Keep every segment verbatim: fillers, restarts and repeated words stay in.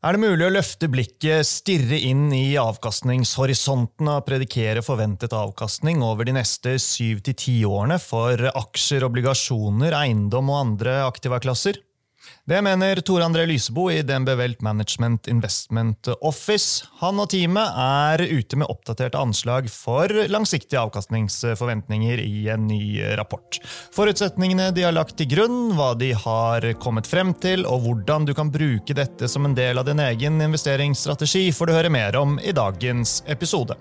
Er det mulig å løfte blikket, stirre inn I avkastningshorisonten og predikere forventet avkastning over de neste syv til ti årene for aksjer, obligasjoner, eiendom og andre aktivaklasser? Det mener Tor André Lysebo I D N B Wealth Management Investment Office. Han og teamet er ute med oppdaterte anslag for langsiktige avkastningsforventninger I en ny rapport. Forutsetningene de har lagt til grunn, hva de har kommet frem til, og hvordan du kan bruke dette som en del av din egen investeringsstrategi, får du høre mer om I dagens episode.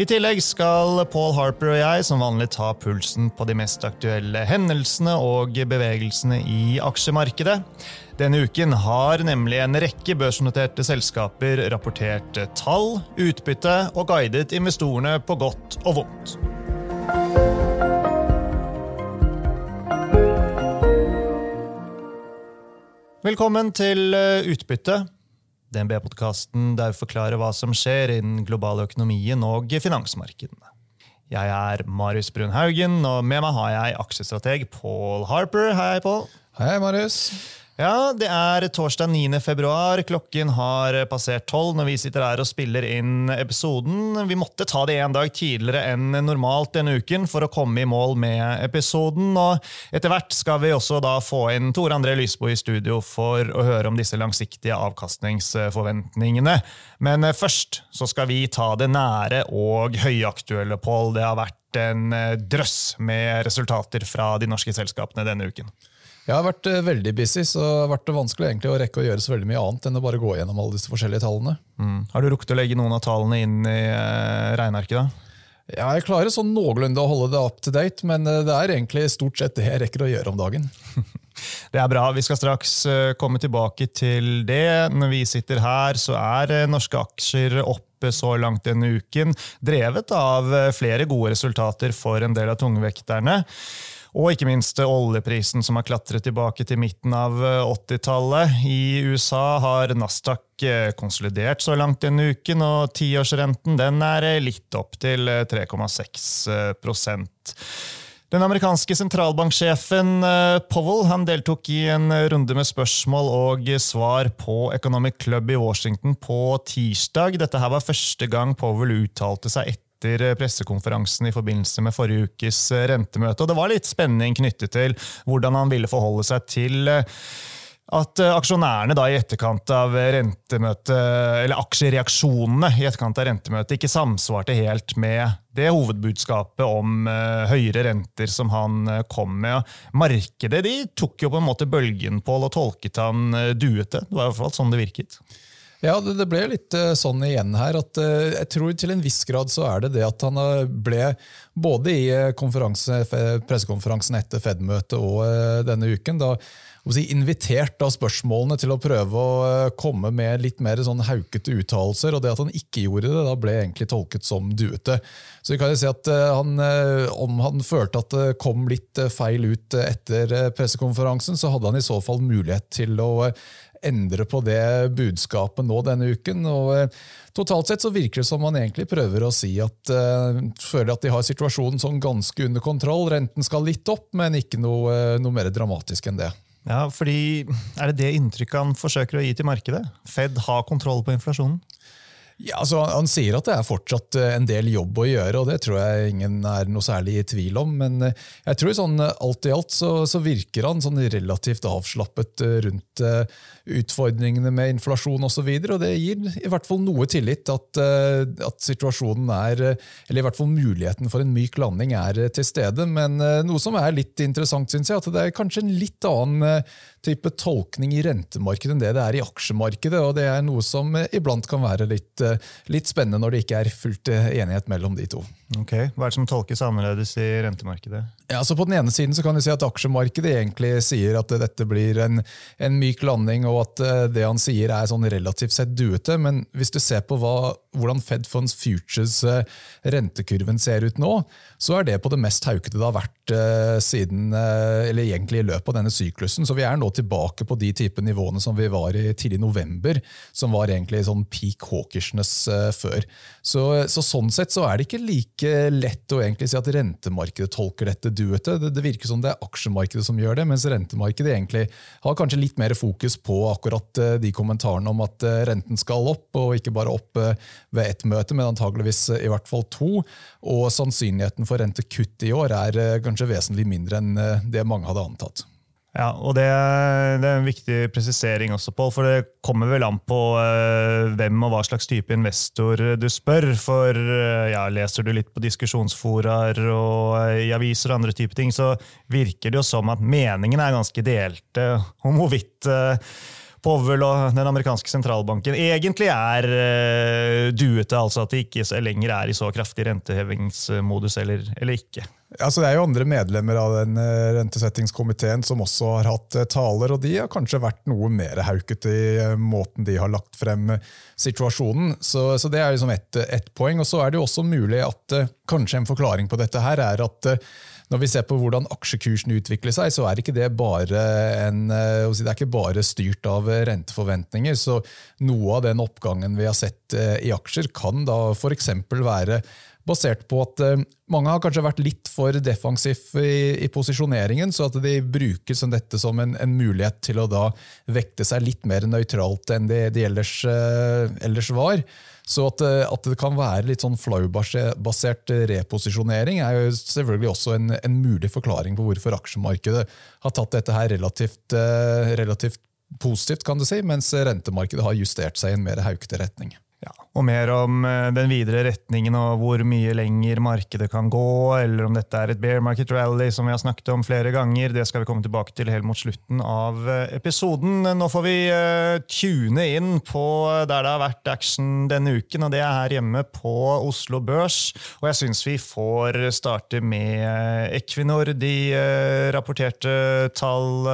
I tillegg skal Paul Harper og jeg som vanlig ta pulsen på de mest aktuelle hendelsene og bevegelsene I aksjemarkedet. Denne uken har nemlig en rekke børsnoterte selskaper rapportert tall, utbytte og guidet investorene på godt og vondt. Velkommen til utbytte. D N B-podcasten der vi forklarer hva som skjer I den globale økonomien og finansmarkedene. Jeg er Marius Brunhaugen, og med meg har jeg aksjestrateg Paul Harper. Hei, Paul. Hei, Marius. Ja, det er torsdag niende februar. Klokken har passert tolv når vi sitter her og spiller inn episoden. Vi måtte ta det en dag tidligere enn normalt denne uken for å komme I mål med episoden. Og etter hvert skal vi også da få inn Tor André Lysebo I studio for å høre om disse langsiktige avkastningsforventningene. Men først så skal vi ta det nære og høyaktuelle, Paul. Det har vært en drøss med resultater fra de norske selskapene denne uken. Jeg har vært veldig busy, så det har vært vanskelig egentlig å rekke å gjøre så veldig mye annet enn å bare gå gjennom alle disse forskjellige tallene. Mm. Har du rukket å legge noen av tallene inn I eh, regnearket da? Ja, jeg klarer sånn noenlunde å holde det up to date, men det er egentlig stort sett det jeg rekker å gjøre om dagen. Det er bra. Vi skal straks komme tilbake til det. Når vi sitter her, så er norske aksjer opp så langt denne uken, drevet av flere gode resultater for en del av tungvekterne. Og ikke minst oljeprisen som har klatret tilbake til midten av åttitallet. I U S A har Nasdaq konsolidert så langt denne uken, og tiårsrenten den er litt opp til tre komma seks prosent. Den amerikanske sentralbanksjefen Powell han deltok I en runde med spørsmål og svar på Economic Club I Washington på tirsdag. Dette her var første gang Powell uttalte seg etter pressekonferansen I forbindelse med forrige ukes rentemøte, og det var litt spenning knyttet til hvordan han ville forholde seg til at aksjonærene da I etterkant av rentemøte, eller aksjereaksjonene I etterkant av rentemøte ikke samsvarte helt med det hovedbudskapet om høyere renter som han kom med. Markedet de tok jo på en måte bølgen på og tolket han duete. Det var I hvert fall sånn det virket. Ja, det ble litt sånn igjen her, at jeg tror til en viss grad så er det det at han ble både I pressekonferansen etter Fed-møtet og denne uken, da invitert av spørsmålene til å prøve å komme med litt mer sånn haukete uttalelser, og det at han ikke gjorde det, da ble egentlig tolket som duete. Så vi kan jo si at han, om han følte at det kom litt feil ut etter pressekonferansen, så hadde han I så fall mulighet til å endre på det budskapet nå denne uken, og totalt sett så virker det som man egentlig prøver å si at uh, føler at de har situasjonen sånn ganske under kontroll, renten skal litt opp, men ikke noe, noe mer dramatisk enn det. Ja, fordi er det det inntrykket han forsøker å gi til markedet? Fed har kontroll på inflasjonen? Ja, altså han, han sier at det er fortsatt en del jobb å gjøre, og det tror jeg ingen er noe særlig I tvil om, men jeg tror sånn alt I alt så, så virker han sånn relativt avslappet rundt utfordringene med inflasjon og så videre, og det gir I hvert fall noe tillit at, at situasjonen er, eller I hvert fall muligheten for en myk landing er til stede, men noe som er litt interessant synes jeg, at det er kanskje en litt annen type tolkning I rentemarkedet enn det det er I aksjemarkedet, og det er noe som iblant kan være litt, litt spennende når det ikke er fullt enighet mellom de to. Ok, hva er det som tolkes annerledes I rentemarkedet? Ja, så på den ene siden så kan vi si at aksjemarkedet egentlig sier at dette blir en, en myk landing, og at det han sier er sånn relativt sett duete, men hvis du ser på hva, hvordan Fed Funds Futures rentekurven ser ut nå, så er det på det mest haukete det har vært siden, eller egentlig I løpet av denne syklusen, så vi er nå tilbake på de type nivåene som vi var I tidlig november, som var egentlig sånn peak hawkishness før. Så, så sånn sett så er det ikke like lett å egentlig si at rentemarkedet tolker dette do ute. Det, det virker som det er aksjemarkedet som gjør det, mens rentemarkedet egentlig har kanskje litt mer fokus på akkurat de kommentarene om at renten skal opp, og ikke bare opp ved ett møte, men antageligvis i hvert fall to. Og sannsynligheten for rentekutt i år er kanskje vesentlig mindre enn det mange hadde antatt. Ja, og det, det er en viktig presisering også, Paul, for det kommer vel an på uh, hvem og hva slags type investor du spør, for uh, ja, leser du litt på diskusjonsforar og uh, i aviser og andre type ting, så virker det jo som at meningen er ganske delt uh, om hvorvidt uh, Powell og den amerikanske sentralbanken egentlig er uh, duete, altså at de ikke lenger er i så kraftig rentehevingsmodus eller, eller ikke. Altså, det er jo andre medlemmer av den rentesettingskomiteen som også har hatt taler, og de har kanskje vært noe mer hauket i måten de har lagt frem situasjonen. Så, så det er liksom et, et poeng. Og så er det jo også mulig at kanskje en forklaring på dette her er at når vi ser på hvordan aksjekursen utvikler seg, så er ikke det bare en, det er ikke bare styrt av renteforventninger. Så noe av den oppgangen vi har sett i aksjer kan da for eksempel være basert på at mange har kanskje vært litt for defensiv i, i posisjoneringen, så at de bruker som dette som en, en mulighet til å da vekte seg litt mer nøytralt enn det de ellers, ellers var. Så at, at det kan være litt sånn flow-basert reposisjonering er jo selvfølgelig også en, en mulig forklaring på hvorfor aksjemarkedet har tatt dette her relativt, relativt positivt, kan du si, mens rentemarkedet har justert seg i en mer haukete retning. Ja, og mer om den videre retningen og hvor mye lenger markedet kan gå, eller om dette er et bear market rally som vi har snakket om flere ganger, det skal vi komme tilbake til helt mot slutten av episoden. Nå får vi tune inn på der det har vært action denne uken, og det er her hjemme på Oslo Børs. Og jeg synes vi får starte med Equinor. De rapporterte tall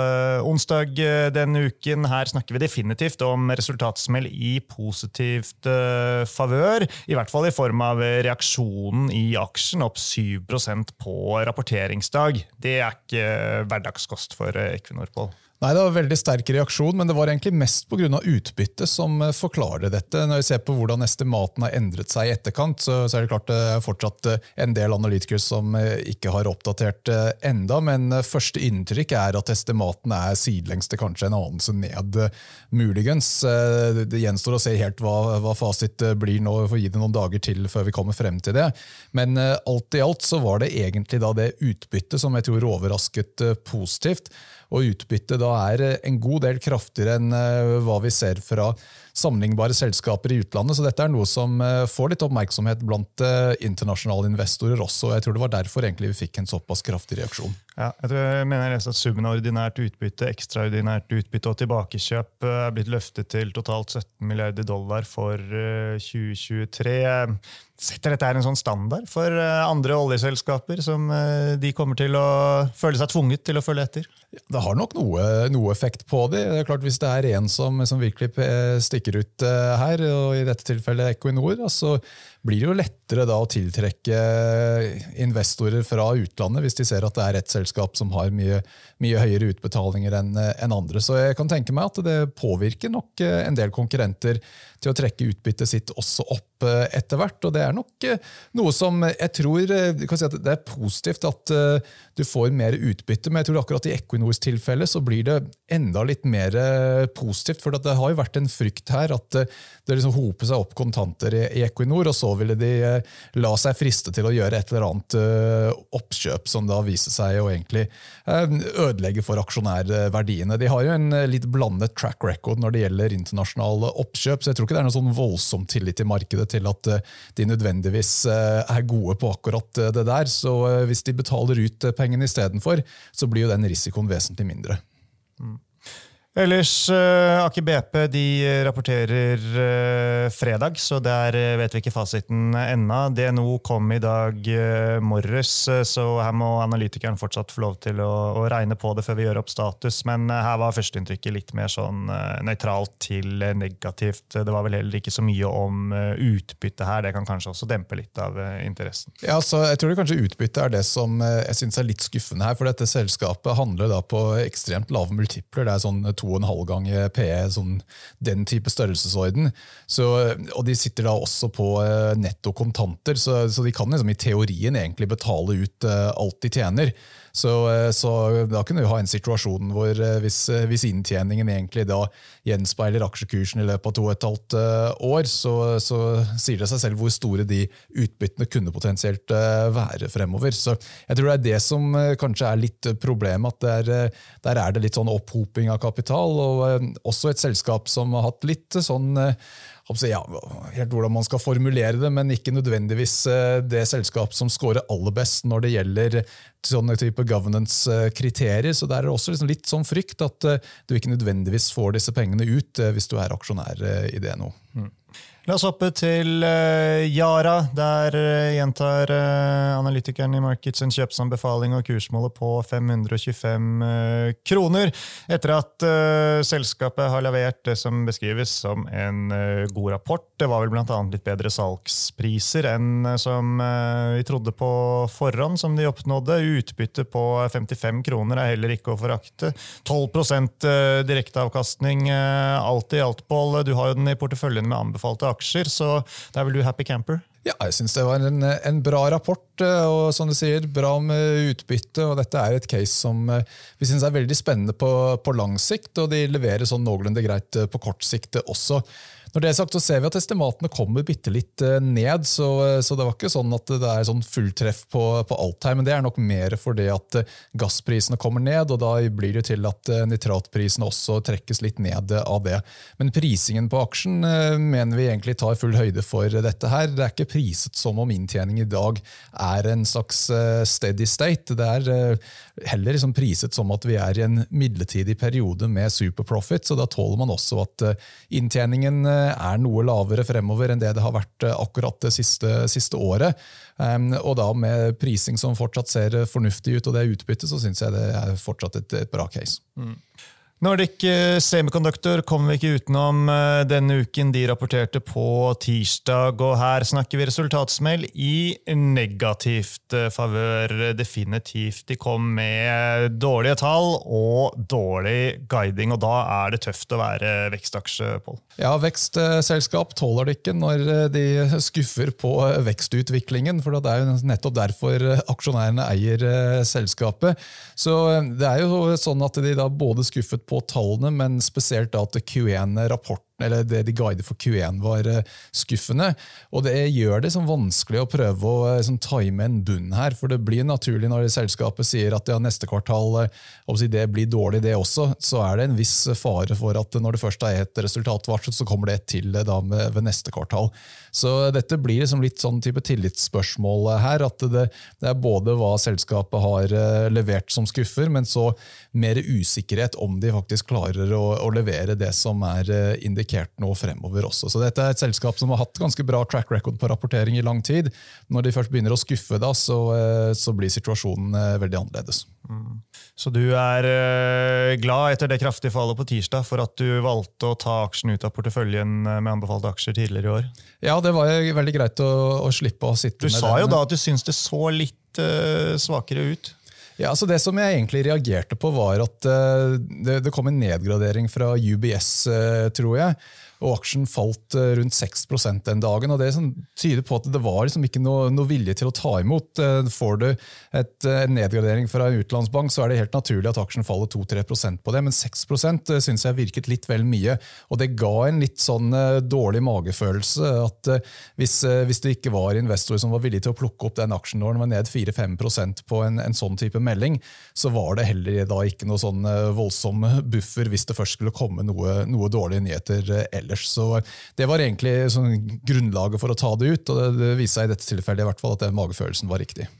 onsdag denne uken. Her snakker vi definitivt om resultatsmell i positivt favør, i hvert fall i form av reaksjonen i aksjen opp syv prosent på rapporteringsdag. Det er ikke hverdagskost for Equinor, Paul. Nei, det var en veldig sterk reaksjon, men det var egentlig mest på grunn av utbytte som forklarer dette. Når vi ser på hvordan estimaten har endret seg i etterkant, så, så er det klart det er fortsatt en del analytikere som ikke har oppdatert enda, men første inntrykk er at estimaten er sidelengs til kanskje en anelse ned, muligens. Det gjenstår å se helt hva, hva fasit blir nå, for å gi det noen dager til før vi kommer frem til det. Men alt i alt så var det egentlig da det utbytte som jeg tror overrasket positivt, og utbytte da er en god del kraftigere enn hva vi ser fra sammenlignbare selskaper i utlandet, så dette er noe som får litt oppmerksomhet blant internasjonale investorer også, og jeg tror det var derfor egentlig vi fikk en såpass kraftig reaksjon. Ja, jeg tror jeg mener jeg at summen av ordinært utbytte, ekstraordinært utbytte og tilbakekjøp er blitt løftet til totalt sytten milliarder dollar for tjue tjuetre. Setter dette er en sånn standard for andre oljeselskaper som de kommer til å føle seg tvunget til å følge etter? Det har nok noe, noe effekt på det. Det er klart hvis det er en som, som virkelig stikker ut her, og i dette tilfellet Equinor, altså blir det jo lettere da å tiltrekke investorer fra utlandet hvis de ser at det er et selskap som har mye, mye høyere utbetalinger enn en andre. Så jeg kan tenke meg at det påvirker nok en del konkurrenter til å trekke utbyttet sitt også opp etter hvert, og det er nok noe som jeg tror, jeg kan si at det er positivt at du får mer utbytte, men jeg tror akkurat i Equinors tilfelle så blir det enda litt mer positivt, for det har jo vært en frykt her at det liksom hoper seg opp kontanter i Equinor, og så ville de la seg friste til å gjøre et eller annet oppkjøp som da viser seg å egentlig ødelegge for aksjonærverdiene. De har jo en litt blandet track record når det gjelder internasjonale oppkjøp, så jeg tror ikke det er noen sånn voldsom tillit i markedet til at de nødvendigvis er gode på akkurat det der, så hvis de betaler ut pengene i stedet for, så blir jo den risikoen vesentlig mindre. Mm. Ellers, A K B P de rapporterer fredag, så der vet vi ikke fasiten ennå. D N O kom i dag morges, så her må analytikeren fortsatt få lov til å, å regne på det før vi gjør opp status, men her var førsteinntrykket litt mer sånn nøytralt til negativt. Det var vel heller ikke så mye om utbytte her, det kan kanskje også dempe litt av interessen. Ja, så jeg tror det kanskje utbytte er det som jeg synes er litt skuffende her, for dette selskapet handler da på ekstremt lave multipler, det er sånn to to og en halv ganger P E, sånn, den type størrelsesorden. Så, og de sitter da også på netto kontanter, så, så de kan liksom, i teorien egentlig betale ut alt de tjener. Så, så da kunne vi ha en situasjon hvor hvis, hvis inntjeningen egentlig da gjenspeiler aksjekursen i løpet av to og et halvt år, så, så sier det seg selv hvor store de utbyttene kunne potensielt være fremover. Så jeg tror det er det som kanskje er litt problem, at der, der er det litt sånn opphoping av kapital, og også et selskap som har hatt litt sånn ja, helt hvordan man skal formulere det, men ikke nødvendigvis det selskap som scorer aller best når det gjelder sånne type governance-kriterier. Så der er det også litt sånn frykt at du ikke nødvendigvis får disse pengene ut hvis du er aksjonær i D N O. Mm. La oss hoppe til Yara. Der gjentar analytikeren i Markets en kjøpsanbefaling og kursmålet på fem hundre og tjuefem kroner, etter at selskapet har levert det som beskrives som en god rapport. Det var vel blant annet litt bedre salgspriser enn som vi trodde på forhånd, som de oppnådde. Utbytte på femtifem kroner er heller ikke å forakte. tolv prosent direkteavkastning, alt i alt, Paul. Du har jo den i porteføljen med anbefalte aksjer, så der vil du happy camper. Ja, jeg synes det var en, en bra rapport, og som du sier, bra med utbytte, og dette er et case som vi synes er veldig spennende på, på lang sikt, og de leverer sånn noenlunde greit på kort sikt også. Når det er sagt, så ser vi at estimatene kommer bittelitt ned, så, så det var ikke sånn at det er sånn fulltreff på, på alt her, men det er nok mer for det at gassprisene kommer ned, og da blir det til at nitratprisene også trekkes litt ned av det. Men prisingen på aksjen mener vi egentlig tar full høyde for dette her. Det er ikke priset som om inntjening i dag er en slags steady state. Det er heller liksom priset som at vi er i en midlertidig periode med superprofit, så da tåler man også at inntjeningen er noe lavere fremover enn det det har vært akkurat det siste, siste året. Um, og da med prising som fortsatt ser fornuftig ut og det er utbyttet, så synes jeg det er fortsatt et, et bra case. Mm. Nordic Semiconductor kommer vi ikke utenom denne uken. De rapporterte på tirsdag, og her snakker vi resultatsmell i negativt favør. Definitivt. De kom med dårlige tall og dårlig guiding, og da er det tøft å være vekstaksje, Paul. Ja, vekstselskap tåler det ikke når de skuffer på vekstutviklingen, for det er jo nettopp derfor aksjonærene eier selskapet. Så det er jo sånn at de da både skuffet på tallene, men spesielt da at Q en-rapporten, eller det de guidet for Q en var skuffende, og det gjør det sånn vanskelig å prøve å sånn, time en bunn her, for det blir naturlig når selskapet sier at ja, neste kvartal det blir dårlig det også, så er det en viss fare for at når det først er et resultatvarsel, så kommer det et til da, med, ved neste kvartal. Så dette blir liksom litt sånn type tillitsspørsmål her, at det, det er både hva selskapet har levert som skuffer, men så mer usikkerhet om de faktisk klarer å, å levere det som er indikert nå fremover også. Så dette er et selskap som har hatt ganske bra track record på rapportering i lang tid. Når de først begynner å skuffe, da, så, så blir situasjonen veldig annerledes. Mm. Så du er glad etter det kraftige fallet på tirsdag for at du valgte å ta aksjen ut av porteføljen med anbefalte aksjer tidligere i år? Ja, det var veldig greit å, å slippe å sitte du med. Du sa jo da at du synes det så litt uh, svakere ut. Ja, så det som jeg egentlig reagerte på var at det, det kom en nedgradering fra U B S, tror jeg, og aksjen falt rundt seks prosent den dagen, og det tyder på at det var liksom ikke noe, noe vilje til å ta imot. Får du et, en nedgradering fra en utlandsbank, så er det helt naturlig at aksjen faller to til tre prosent på det, men seks prosent synes jeg virket litt vel mye, og det ga en litt sånn dårlig magefølelse at hvis, hvis det ikke var investorer som var villige til å plukke opp den aksjen når den var ned fire til fem prosent på en, en sånn type melding, så var det heller da ikke noe sånn voldsom buffer hvis det først skulle komme noe, noe dårlige nyheter ellers. Så det var egentlig sånn grunnlaget for å ta det ut, og det viser seg i dette tilfellet i hvert fall at den magefølelsen var riktig.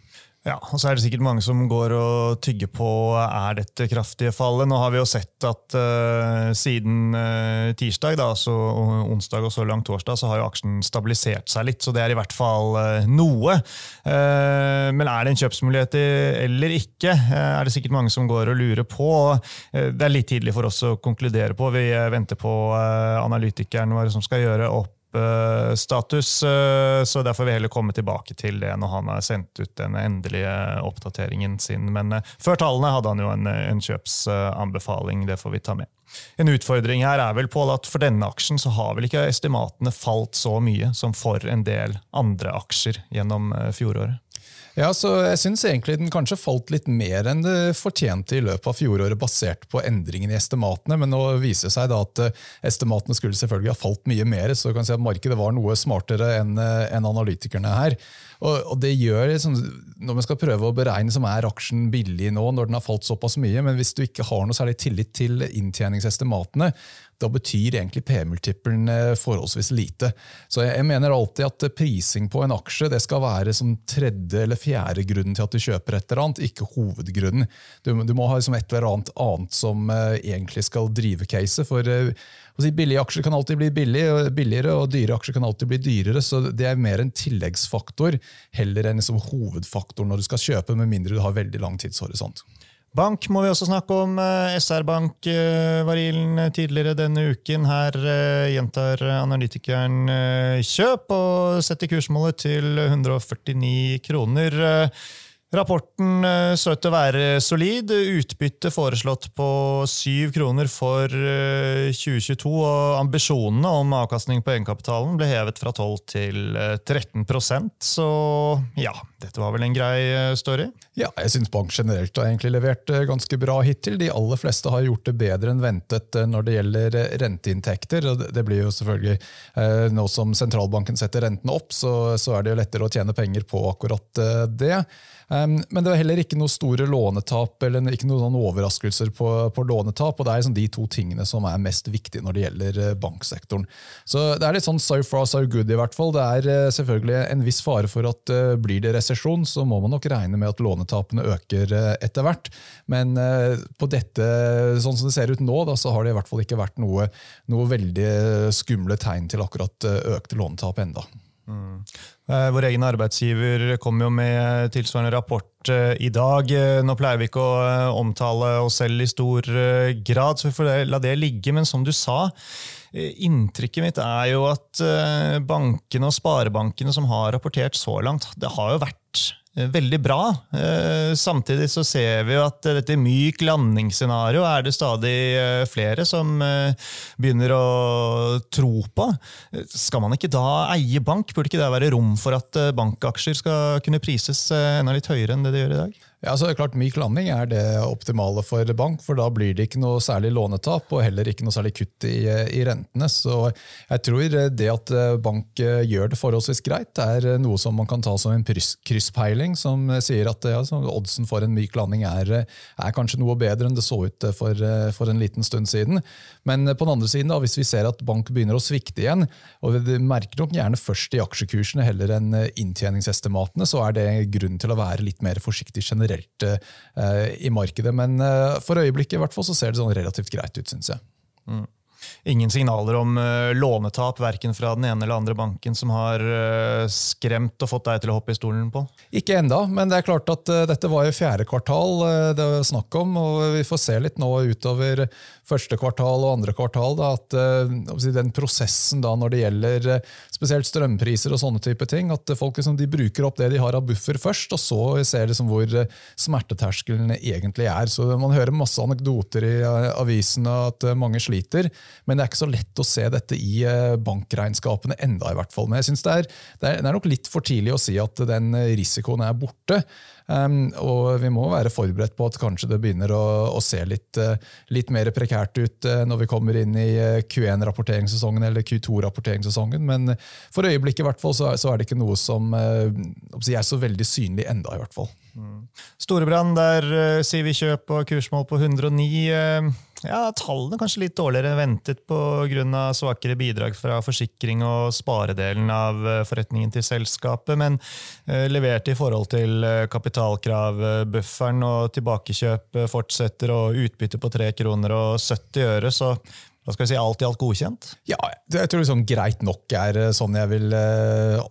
Ja, og så er det sikkert mange som går og tygger på er dette kraftige fallet. Nå har vi jo sett at uh, siden uh, tirsdag, da, så, og onsdag og så langt torsdag, så har jo aksjen stabilisert seg litt, så det er i hvert fall uh, noe. Uh, men er det en kjøpsmulighet eller ikke? Uh, er det sikkert mange som går og lurer på. Uh, det er litt tidlig for oss å konkludere på. Vi uh, venter på uh, analytikeren vår som skal gjøre opp status, så derfor vil jeg heller komme tilbake til det når han har sendt ut den endelige oppdateringen sin. Men før tallene hadde han jo en, en kjøpsanbefaling, det får vi ta med. En utfordring her er vel på at for denne aksjen så har vel ikke estimatene falt så mye som for en del andre aksjer gjennom fjoråret. Ja, så jeg synes egentlig den kanskje falt litt mer enn det fortjente I løpet av fjoråret basert på endringen I estimatene, men nå viser det seg da at estimatene skulle selvfølgelig ha falt mye mer, så du kan si at markedet var noe smartere enn en analytikerne her. Og, og det gjør, liksom, når man skal prøve å beregne som er aksjen billig nå, når den har falt såpass mye, men hvis du ikke har noe særlig tillit til inntjeningsestimatene, da betyr egentlig P-multiplen forholdsvis lite. Så jeg mener alltid at prising på en aksje, det skal være som tredje eller fjerde grunnen til at du kjøper et eller annet, ikke hovedgrunnen. Du, du må ha liksom et eller annet annet som egentlig skal drive case, for si, billige aksjer kan alltid bli billig, billigere, og dyre aksjer kan alltid bli dyrere, så det er mer en tilleggsfaktor, heller enn liksom hovedfaktor når du skal kjøpe, med mindre du har veldig lang tidshorisont. Bank må vi også snakke om. S R Bank varilen tidligere denne uken. Her gjentar analytikeren kjøp og setter kursmålet til hundre og førtini kroner. Rapporten så ut å være solid. Utbytte foreslått på syv kroner for tjue tjueto, og ambisjonene om avkastning på egenkapitalen ble hevet fra tolv til tretten prosent. Så ja, dette var vel en grei story? Ja, jeg synes bank generelt har egentlig levert ganske bra hittil. De aller fleste har gjort det bedre enn ventet når det gjelder renteinntekter. Det blir jo selvfølgelig nå som sentralbanken setter rentene opp, så, så er det jo lettere å tjene penger på akkurat det. Men det var heller ikke noen store lånetap eller ikke noen overraskelser på, på lånetap, og det er de to tingene som er mest viktige når det gjelder banksektoren. Så det er litt sånn so far so good I hvert fall. Det er selvfølgelig en viss fare for at blir det resesjon, så må man nok regne med at lånetapene øker etter hvert. Men på dette, sånn som det ser ut nå, da, så har det I hvert fall ikke vært noe, noe veldig skumle tegn til akkurat økte lånetap enda. Mm. Vår egen arbeidsgiver kom jo med tilsvarende rapport I dag. Nå pleier vi ikke å omtale oss selv I stor grad, så vi får la det ligge. Men som du sa, inntrykket mitt er jo at bankene og sparebankene som har rapportert så langt, det har jo vært veldig bra. Samtidig så ser vi jo at dette myk landingsscenario er det stadig flere som begynner å tro på. Skal man ikke da eie bank? Burde ikke det være rom for at bankaksjer skal kunne prises enda litt høyere enn det det gjør I dag? Ja, så klart myk landing er det optimale for bank, for da blir det ikke noe særlig lånetap og heller ikke noe særlig kutt I, I rentene. Så jeg tror det at bank gjør det forholdsvis greit er noe som man kan ta som en krysspeiling, som sier at ja, oddsen for en myk landing er, er kanskje noe bedre enn det så ut for, for en liten stund siden. Men på den andre siden, da, hvis vi ser at bank begynner å svikte igjen, og vi merker nok gjerne først I aksjekursene heller enn inntjeningsestimatene, så er det grunn til å være litt mer forsiktig generelt I markedet, men for øyeblikket I hvert fall så ser det sånn relativt greit ut, synes jeg. Mm. Ingen signaler om lånetap, hverken fra den ene eller andre banken som har skremt og fått deg til å hoppe I stolen på? Ikke enda, men det er klart at dette var jo fjerde kvartal det var snakk om, og vi får se litt nå utover første kvartal og andre kvartal, da, at den prosessen da, når det gjelder spesielt strømpriser og sånne type ting, at folk liksom, de bruker opp det de har av buffer først, og så ser liksom, hvor smerteterskelen egentlig er. Så man hører masse anekdoter I avisen at mange sliter, men det er ikke så lett å se dette I bankregnskapene enda I hvert fall. Men jeg synes det er, det er nok litt for tidlig å si at den risikoen er borte, um, og vi må være forberedt på at kanskje det begynner å, å se litt, litt mer prekært ut når vi kommer inn I Q one-rapporteringssesongen eller Q two-rapporteringssesongen, men for øyeblikket I hvert fall så, så er det ikke noe som er så veldig synlig enda I hvert fall. Mm. Storebrand, der sier vi kjøp og kursmål på hundre og ni. Ja, tallene kanskje litt dårligere enn ventet på grunn av svakere bidrag fra forsikring og sparedelen av forretningen til selskapet, men levert I forhold til kapitalkrav, bufferen og tilbakekjøp fortsetter og utbytte på tre kroner og sytti øre, så Hva skal vi si, alt I alt godkjent? Ja, jeg tror liksom greit nok er sånn jeg vil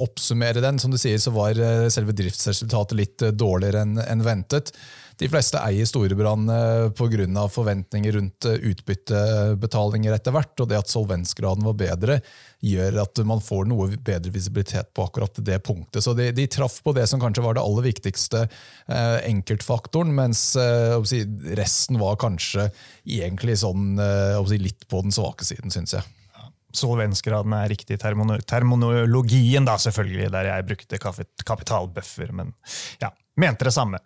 oppsummere den. Som du sier, så var selve driftsresultatet litt dårligere enn ventet. de fleste eier Storebrand på grunn av forventninger rundt utbyttebetalinger etter hvert, og det at solvensgraden var bedre gjør at man får noe bedre visibilitet på akkurat det punktet. Så de, de traff på det som kanskje var det aller viktigste eh, enkeltfaktoren, mens eh, si, resten var kanskje egentlig sånn, eh, si, litt på den svake siden, synes jeg. Solvensgraden er riktig termino- terminologien da selvfølgelig, der jeg brukte kaf- kapitalbuffer, men ja, mente det samme.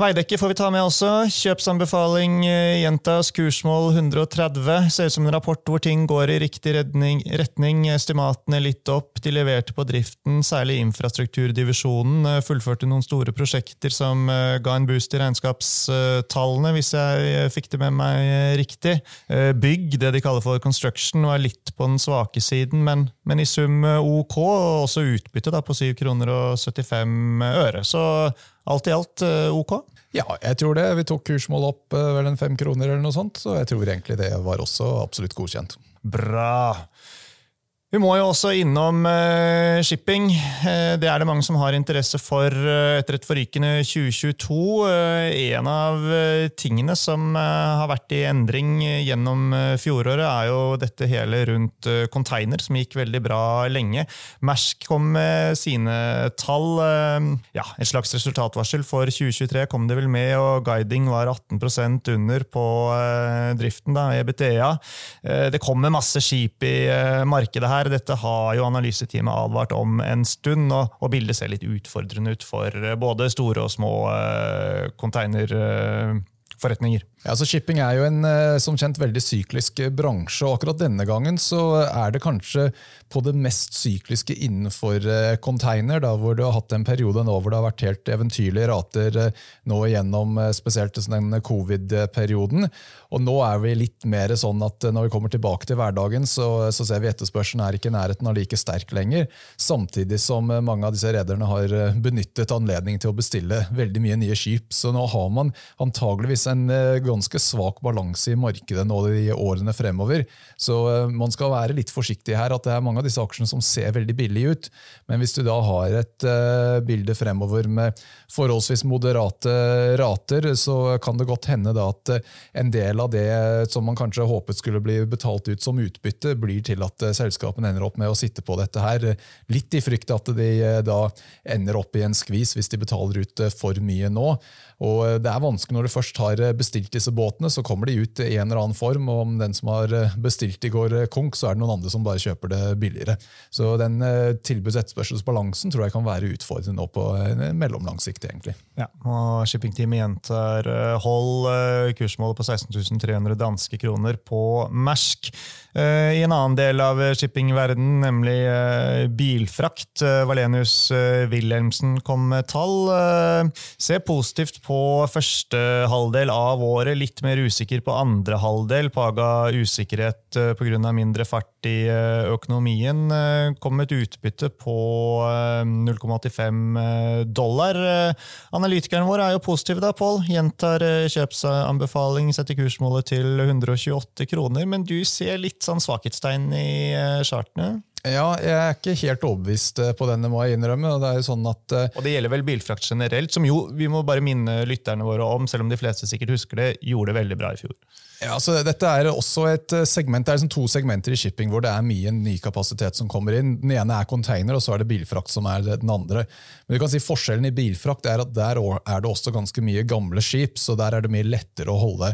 Veidekke får vi ta med også. Kjøpsanbefaling, gjentas kursmål ett hundre og tretti. Ser ut som en rapport hvor ting går i riktig redning, retning. Estimatene litt opp. De leverte på driften, særlig infrastrukturdivisjonen. Fullførte noen store prosjekter som ga en boost i regnskapstallene, hvis jeg fikk det med meg riktig. Bygg, det de kaller for construction, var litt på den svake siden, men, men i sum OK. Og også utbytte da, på syv kroner og syttifem øre. Så alt i alt OK? Ja, jeg tror det. Vi tok kursmål opp vel en fem kroner eller noe sånt, så jeg tror egentlig det var også absolutt godkjent. Bra! Vi må jo også innom shipping. Det er det mange som har interesse for etter et forrykende tjue tjueto. En av tingene som har vært i endring gjennom fjoråret er jo dette hele rundt container, som gikk veldig bra lenge. Maersk kom med sine tall. Ja, et slags resultatvarsel for tjue tjuetre kom det vel med, og guiding var atten prosent under på driften, da, EBITDA. Det kommer masse skip i markedet her. Dette har jo analyseteamet advart om en stund, og, og bildet ser litt utfordrende ut for både store og små uh, container uh, forretninger. Ja, så shipping er jo en som kjent veldig syklisk bransje, og akkurat denne gangen så er det kanskje på det mest sykliske innenfor container, da, hvor du har hatt en periode nå hvor det har vært helt eventyrlige rater nå gjennom spesielt den covid-perioden, og nå er vi litt mer sånn at når vi kommer tilbake til hverdagen så, så ser vi etterspørsen er ikke nærheten av like sterk lenger, samtidig som mange av disse rederne har benyttet anledning til å bestille veldig mye nye skip, så nå har man antageligvis en ganske svak balanse i markedet nå i årene fremover. Så man skal være litt forsiktig her, at det er mange av disse aksjene som ser veldig billig ut. Men hvis du da har et bilde fremover med forholdsvis moderate rater, så kan det godt hende da at en del av det som man kanskje håpet skulle bli betalt ut som utbytte, blir til at selskapen ender opp med å sitte på dette her. Litt i frykt at de da ender opp i en skvis hvis de betaler ut for mye nå. Og det er vanskelig når du først har bestilt disse båtene, så kommer de ut i en eller annen form, og om den som har bestilt i går konk, så er det noen andre som bare kjøper det billigere. Så den tilbuds-etterspørselsbalansen tror jeg kan være utfordrende nå på mellomlangsiktig egentlig. Ja, og shipping-teamet gjentar hold kursmålet på seksten tusen tre hundre danske kroner på Maersk. I en annen del av shippingverdenen, nemlig bilfrakt, Wallenius Wilhelmsen kom med tall. Se positivt på første halvdel av året, litt mer usikker på andre halvdel, paga usikkerhet på grunn av mindre fart i økonomien, kom et utbytte på null komma åttifem dollar. Analytikeren vår er jo positiv da, Paul, gjentar kjøpsanbefaling, setter kursmålet til hundre og tjueåtte kroner, men du ser litt sånn svakhetstegn i chartene. Ja, jeg er ikke helt overbevist på denne, må jeg innrømme. Det er jo sånn at, og det gjelder vel bilfrakt generelt, som jo, vi må bare minne lytterne våre om, selv om de fleste sikkert husker det, gjorde det veldig bra i fjor. Ja, så dette er også et segment, det er liksom to segmenter i shipping hvor det er mye ny kapasitet som kommer inn. Den ene er container, og så er det bilfrakt som er den andre. Men du kan si forskjellen i bilfrakt er at der er det også ganske mye gamle skip, så der er det mye lettere å holde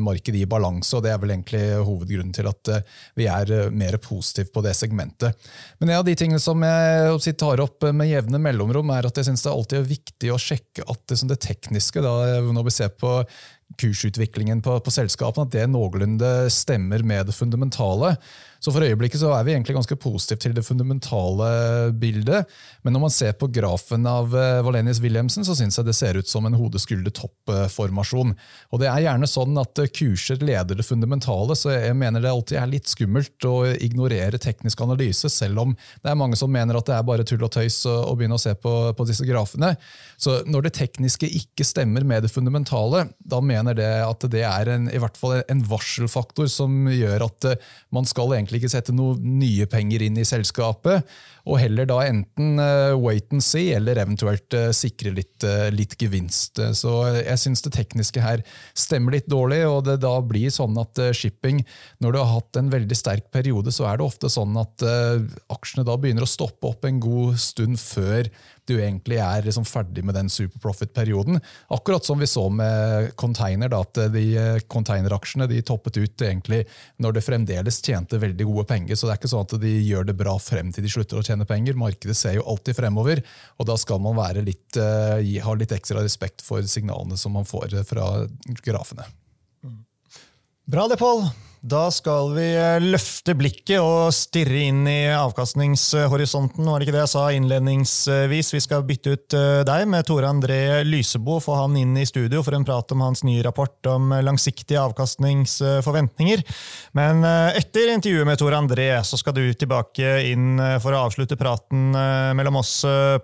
markedet i balanse, og det er vel egentlig hovedgrunnen til at vi er mer positive på det segmentet. Men en av de tingene som jeg tar opp med jevne mellomrom er at jeg synes det alltid er viktig å sjekke at det, det tekniske, da, når vi ser på kursutviklingen på, på selskapene, at det noenlunde stemmer med det fundamentale. Så for øyeblikket så er vi egentlig ganske positive til det fundamentale bildet, men når man ser på grafen av Wallenius Wilhelmsen, så synes jeg det ser ut som en hodeskuldertoppformasjon. Og det er gjerne sånn at kurser leder det fundamentale, så jeg mener det alltid er litt skummelt å ignorere teknisk analyse, selv om det er mange som mener at det er bare tull og tøys å begynne å se på, på disse grafene. Så når det tekniske ikke stemmer med det fundamentale, da mener det at det er en, i hvert fall en varselfaktor som gjør at man skal egentlig egentlig ikke sette noen nye penger inn I selskapet, og heller da enten wait and see, eller eventuelt sikre litt, litt gevinst. Så jeg synes det tekniske her stemmer litt dårlig, og det da blir sånn at shipping, når du har hatt en veldig sterk periode, så er det ofte sånn at aksjene da begynner å stoppe opp en god stund før du egentlig er liksom ferdig med den superprofit-perioden. Akkurat som vi så med container, da, at de containeraksjene de toppet ut egentlig når det fremdeles tjente veldig gode penger, så det er ikke sånn at de gjør det bra frem til de slutter å tjene penger. Markedet ser jo alltid fremover, og da skal man være litt, ha litt ekstra respekt for signalene som man får fra grafene. Bra det, Paul! Da skal vi løfte blikket og stirre inn I avkastningshorisonten. Var det ikke det jeg sa innledningsvis? Vi skal bytte ut deg med Tor André Lysebo, få han inn I studio for en prat om hans nye rapport om langsiktige avkastningsforventninger. Men etter intervjuet med Tor André så skal du tilbake inn for å avslutte praten mellom oss,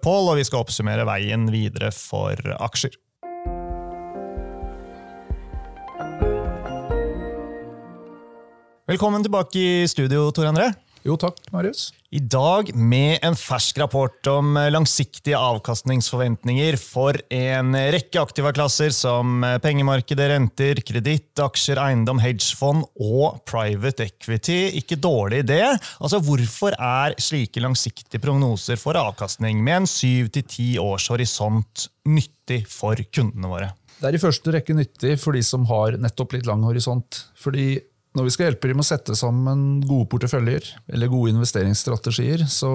Paul, og vi skal oppsummere veien videre for aksjer. Velkommen tilbake I studio, Tor André. Jo, takk, Marius. I dag med en fersk rapport om langsiktige avkastningsforventninger for en rekke aktiva klasser som pengemarkedet, renter, kreditt, aksjer, eiendom, hedgefond og private equity. Ikke dårlig idé. Altså, hvorfor er slike langsiktige prognoser for avkastning med en syv til ti års horisont nyttig for kundene våre? Det er I første rekke nyttig for de som har nettopp litt lang horisont. Fordi når vi skal hjelpe dem å sette sammen gode porteføljer eller gode investeringsstrategier, så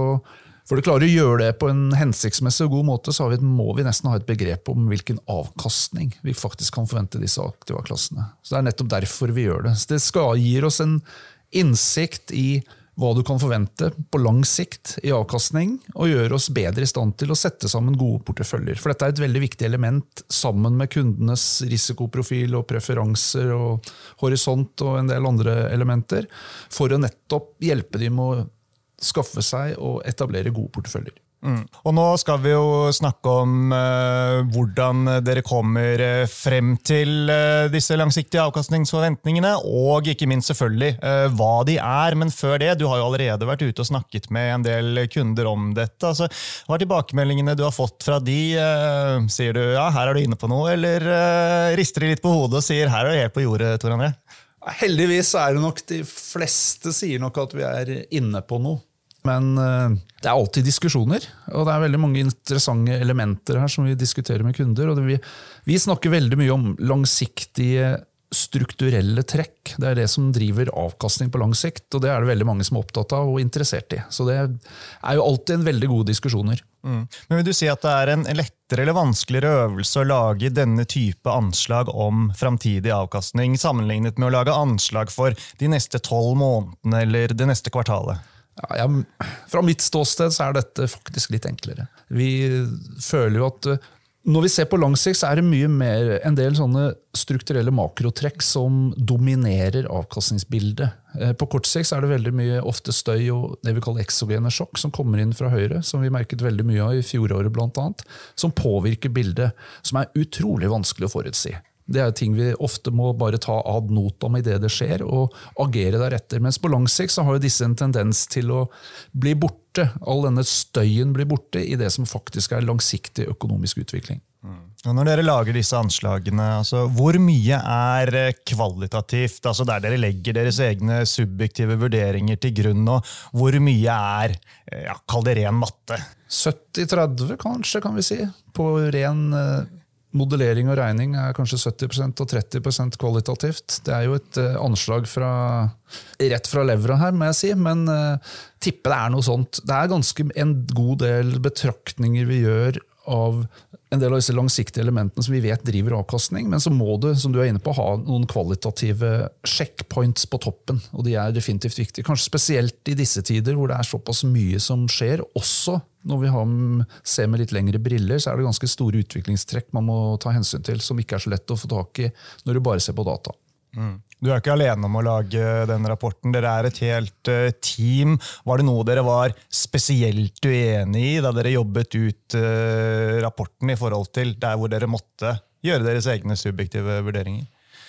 for å klare å gjøre det på en hensiktsmessig og god måte, så har vi, må vi nesten ha et begrep om hvilken avkastning vi faktisk kan forvente I disse aktiva klassene. Så det er nettopp derfor vi gjør det. Så det skal gi oss en innsikt I hva du kan forvente på lang sikt I avkastning, og gjøre oss bedre I stand til å sette sammen gode porteføljer. For dette er et veldig viktig element sammen med kundenes risikoprofil og preferanser og horisont og en del andre elementer, for å nettopp hjelpe dem å skaffe seg og etablere gode porteføljer. Mm. Og nå skal vi jo snakke om eh, hvordan dere kommer frem til eh, disse langsiktige avkastningsforventningene, og ikke minst selvfølgelig eh, hva de er. Men før det, du har jo allerede vært ute og snakket med en del kunder om dette. Altså, hva er tilbakemeldingene du har fått fra de? Eh, sier du, ja, her er du inne på noe, eller eh, rister de litt på hodet og sier, her er du helt på jordet, Tor André? Heldigvis er det nok, de fleste sier nok at vi er inne på noe. Men det er alltid diskusjoner, og det er veldig mange interessante elementer her som vi diskuterer med kunder. Og vi, vi snakker veldig mye om langsiktige strukturelle trekk. Det er det som driver avkastning på lang sikt, og det er det veldig mange som er opptatt av og interessert I. Så det er jo alltid en veldig god diskusjoner. Mm. Men vil du si at det er en lettere eller vanskeligere øvelse å lage denne type anslag om fremtidig avkastning, sammenlignet med å lage anslag for de neste tolv månedene eller det neste kvartalet? Ja, jeg, fra mitt ståsted så er dette faktisk litt enklere. Vi føler jo at når vi ser på lang sikt, så er det mye mer en del sånne strukturelle makrotrekk som dominerer avkastningsbildet. På kort sikt så er det veldig mye ofte støy og det vi kaller eksogene sjokk som kommer inn fra høyre, som vi merket veldig mye av I fjoråret blant annet, som påvirker bildet, som er utrolig vanskelig å forutsi. Det er ting vi ofte må bare ta ad notam I det det skjer, og agere deretter. Mens på lang sikt så har jo disse en tendens til å bli borte. All denne støyen blir borte I det som faktisk er langsiktig økonomisk utvikling. Mm. Og når dere lager disse anslagene, altså, hvor mye er kvalitativt, altså der dere legger deres egne subjektive vurderinger til grunn, og hvor mye er, ja, kall det ren matte? sytti tretti kanskje, kan vi si, på ren modellering og regning er kanskje sytti prosent og tretti prosent kvalitativt. Det er jo et anslag fra, rett fra levra her, må jeg si, men uh, tippet det er noe sånt. Det er ganske en god del betraktninger vi gjør av en del av disse langsiktige elementene som vi vet driver avkastning, men så må du, som du er inne på, ha noen kvalitative checkpoints på toppen, og de er definitivt viktige. Kanskje spesielt I disse tider hvor det er såpass mye som skjer, også når vi har, ser med litt lengre briller, så er det ganske store utviklingstrekk man må ta hensyn til, som ikke er så lett å få tak I når du bare ser på data. Mm. Du er ikke alene om å lage denne rapporten. Dere er et helt uh, team. Var det noe dere var spesielt uenige I da dere jobbet ut uh, rapporten I forhold til der hvor dere måtte gjøre deres egne subjektive vurderinger?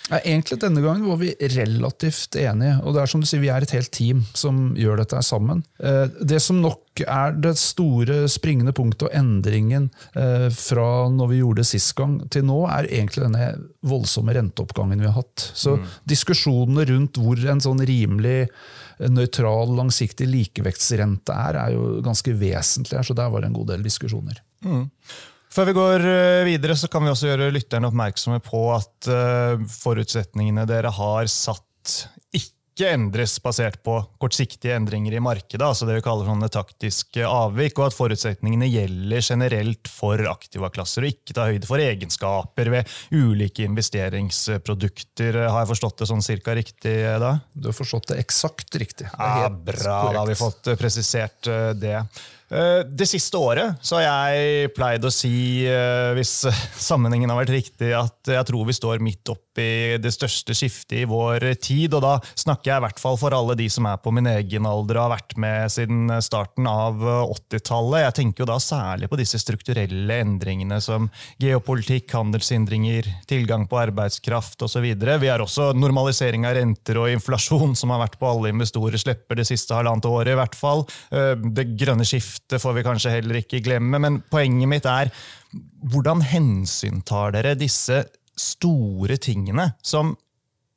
Ja, egentlig denne gangen var vi relativt enige, og det er som du sier, vi er et helt team som gjør dette sammen. Det som nok er det store springende punktet og endringen fra når vi gjorde det sist gang til nå, er egentlig denne voldsomme renteoppgangen vi har hatt. Så mm. diskusjonene rundt hvor en sånn rimelig, nøytral, langsiktig likevektsrente er, er jo ganske vesentlig her, så der var det en god del diskusjoner. Mm. Før vi går videre så kan vi også gjøre lytterne oppmerksomme på at forutsetningene dere har satt ikke endres basert på kortsiktige endringer i markedet, altså det vi kaller sånne taktiske avvik, og at forutsetningene gjelder generelt for aktivaklasser og ikke ta høyde for egenskaper ved ulike investeringsprodukter. Har jeg forstått det sånn cirka riktig da? Du har forstått det eksakt riktig. Det er helt korrekt. Ja, bra, da har vi fått presisert det. Det siste året så har jeg pleid å si, hvis sammenhengen har vært riktig, at jeg tror vi står midt opp i det største skiftet i vår tid, og da snakker jeg i hvert fall for alle de som er på min egen alder og har vært med siden starten av åttitallet. Jeg tenker jo da særlig på disse strukturelle endringene som geopolitikk, handelshindringer, tilgang på arbeidskraft og så videre. Vi har også normalisering av renter og inflasjon som har vært på alle investorer slepper det siste halvannet året i hvert fall. Det grønne skiftet det får vi kanskje heller ikke glemme, men poenget mitt er, hvordan hensyntar dere disse store tingene som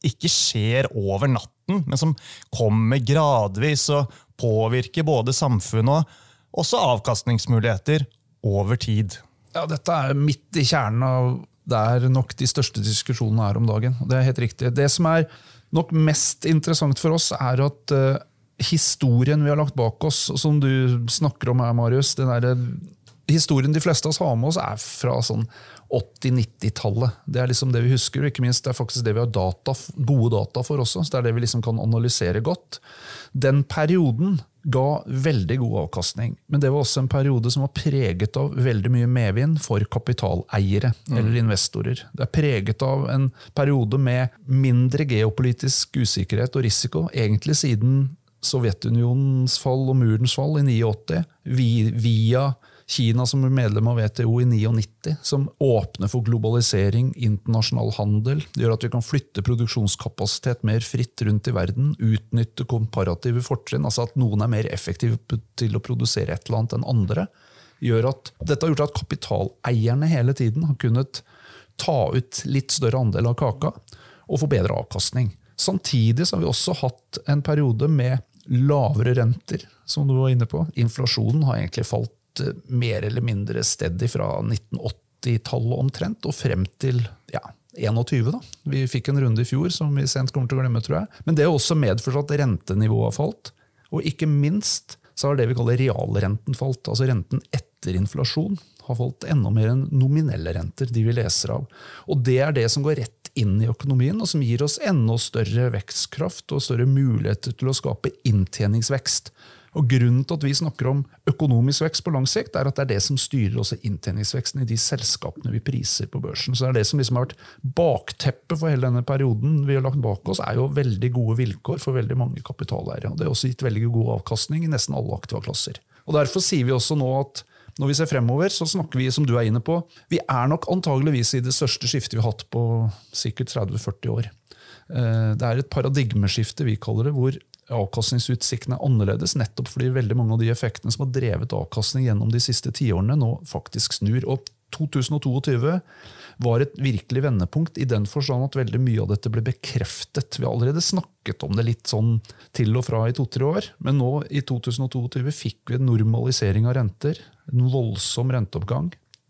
ikke skjer over natten, men som kommer gradvis og påvirker både samfunn og også avkastningsmuligheter over tid? Ja, dette er midt i kjernen av der nok de største diskusjonene er om dagen. Det er helt riktig. Det som er nok mest interessant for oss er at historien vi har lagt bak oss, som du snakker om her, Marius, den der, historien de fleste av oss har med oss er fra sånn åtti-nittitallet. Det er liksom det vi husker, og ikke minst det er faktisk det vi har data, gode data for også, så det er det vi liksom kan analysere godt. Den perioden ga veldig god avkastning, men det var også en periode som var preget av veldig mye medvind for kapitaleiere mm. eller investorer. Det er preget av en periode med mindre geopolitisk usikkerhet og risiko, egentlig siden Sovjetunionens fall og murens fall i åttini, via Kina som er medlem av W T O i nittinni, som åpner for globalisering, internasjonal handel, gjør at vi kan flytte produksjonskapasitet mer fritt rundt i verden, utnytte komparative fortrinn, altså at noen er mer effektive til å produsere et eller annet enn andre, gjør at dette har gjort at kapitaleierne hele tiden har kunnet ta ut litt større andel av kaka og få bedre avkastning. Samtidig så har vi også hatt en periode med lavere renter, som du var inne på. Inflasjonen har egentlig falt mer eller mindre stedig fra nittenåttitallet omtrent, og frem til ja, tjueén da. Vi fikk en runde i fjor, som vi sent kommer til å glemme, tror jeg. Men det har også medført at rentenivået har falt, og ikke minst så har det vi kaller realrenten falt, altså renten etter inflasjon har falt enda mer enn nominelle renter, de vi leser av. Og det er det som går rett inn i økonomien, og som gir oss enda større vekstkraft og større muligheter til å skape inntjeningsvekst. Og grunnen til at vi snakker om økonomisk vekst på lang sikt, er at det er det som styrer også inntjeningsveksten i de selskapene vi priser på børsen. Så det er det som liksom har vært bakteppet for hele denne perioden vi har lagt bak oss, er jo veldig gode vilkår for veldig mange kapitaleiere. Og det har også gitt veldig god avkastning i nesten alle aktivaklasser. Og derfor sier vi også nå at når vi ser fremover, så snakker vi, som du er inne på, vi er nok antageligvis i det største skiftet vi har hatt på sikkert tretti til førti år. Det er et paradigmeskifte, vi kaller det, hvor avkastningsutsiktene er annerledes, nettopp fordi veldig mange av de effektene som har drevet avkastning gjennom de siste tiårene nå faktisk snur. Og to tusen og toogtyve var et virkelig vendepunkt i den forstand at veldig mye av dette ble bekreftet. Vi har allerede snakket om det litt sånn til og fra i to-tre år, men nå i to tusen og toogtyve fikk vi en normalisering av renter, en voldsom renteoppgang,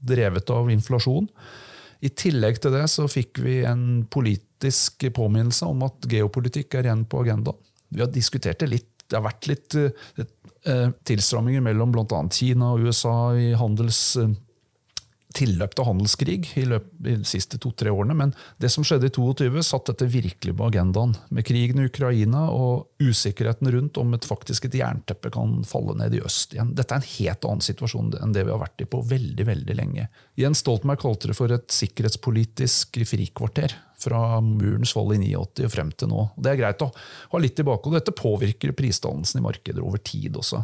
drevet av inflasjon. I tillegg til det så fikk vi en politisk påminnelse om at geopolitikk er igjen på agendaen. Vi har diskutert det litt. Det har vært litt eh, tilstramminger mellom blant annet Kina og U S A i handels tilløp til handelskrig i, løp, i de siste to-tre årene, men det som skjedde i to tusen og toogtyve satt dette virkelig på agendaen, med krigen i Ukraina og usikkerheten rundt om et faktisk et jernteppe kan falle ned i øst igjen. Dette er en helt annen situasjon enn det vi har vært i på veldig, veldig lenge. Jens Stoltenberg kalte det for et sikkerhetspolitisk frikvarter, fra murens fall i åttini og frem til nå. Det er greit å ha litt tilbake, og dette påvirker prisdannelsen i markedet over tid også.